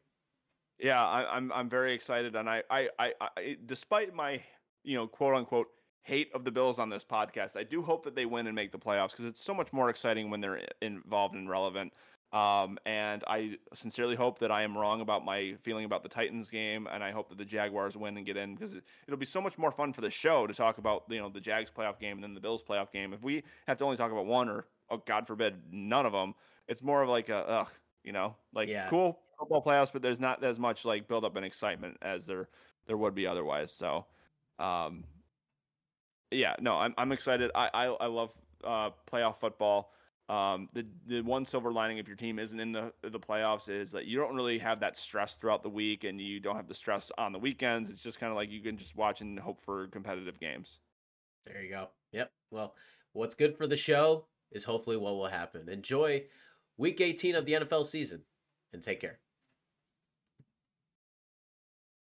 Yeah, I, I'm I'm very excited, and I I, I I despite my you know quote unquote hate of the Bills on this podcast, I do hope that they win and make the playoffs, because it's so much more exciting when they're involved and relevant. Um, and I sincerely hope that I am wrong about my feeling about the Titans game, and I hope that the Jaguars win and get in, because it, it'll be so much more fun for the show to talk about, you know, the Jags playoff game and then the Bills playoff game. If we have to only talk about one or, oh, God forbid, none of them, it's more of like a, ugh, you know, like yeah. cool football playoffs, but there's not as much like build up and excitement as there, there would be otherwise. So, um, yeah, no, I'm I'm excited. I I, I love uh, playoff football. Um, the the one silver lining if your team isn't in the the playoffs is that you don't really have that stress throughout the week, and you don't have the stress on the weekends. It's just kind of like you can just watch and hope for competitive games. There you go. Yep. Well, what's good for the show is hopefully what will happen. Enjoy week eighteen of the N F L season, and take care.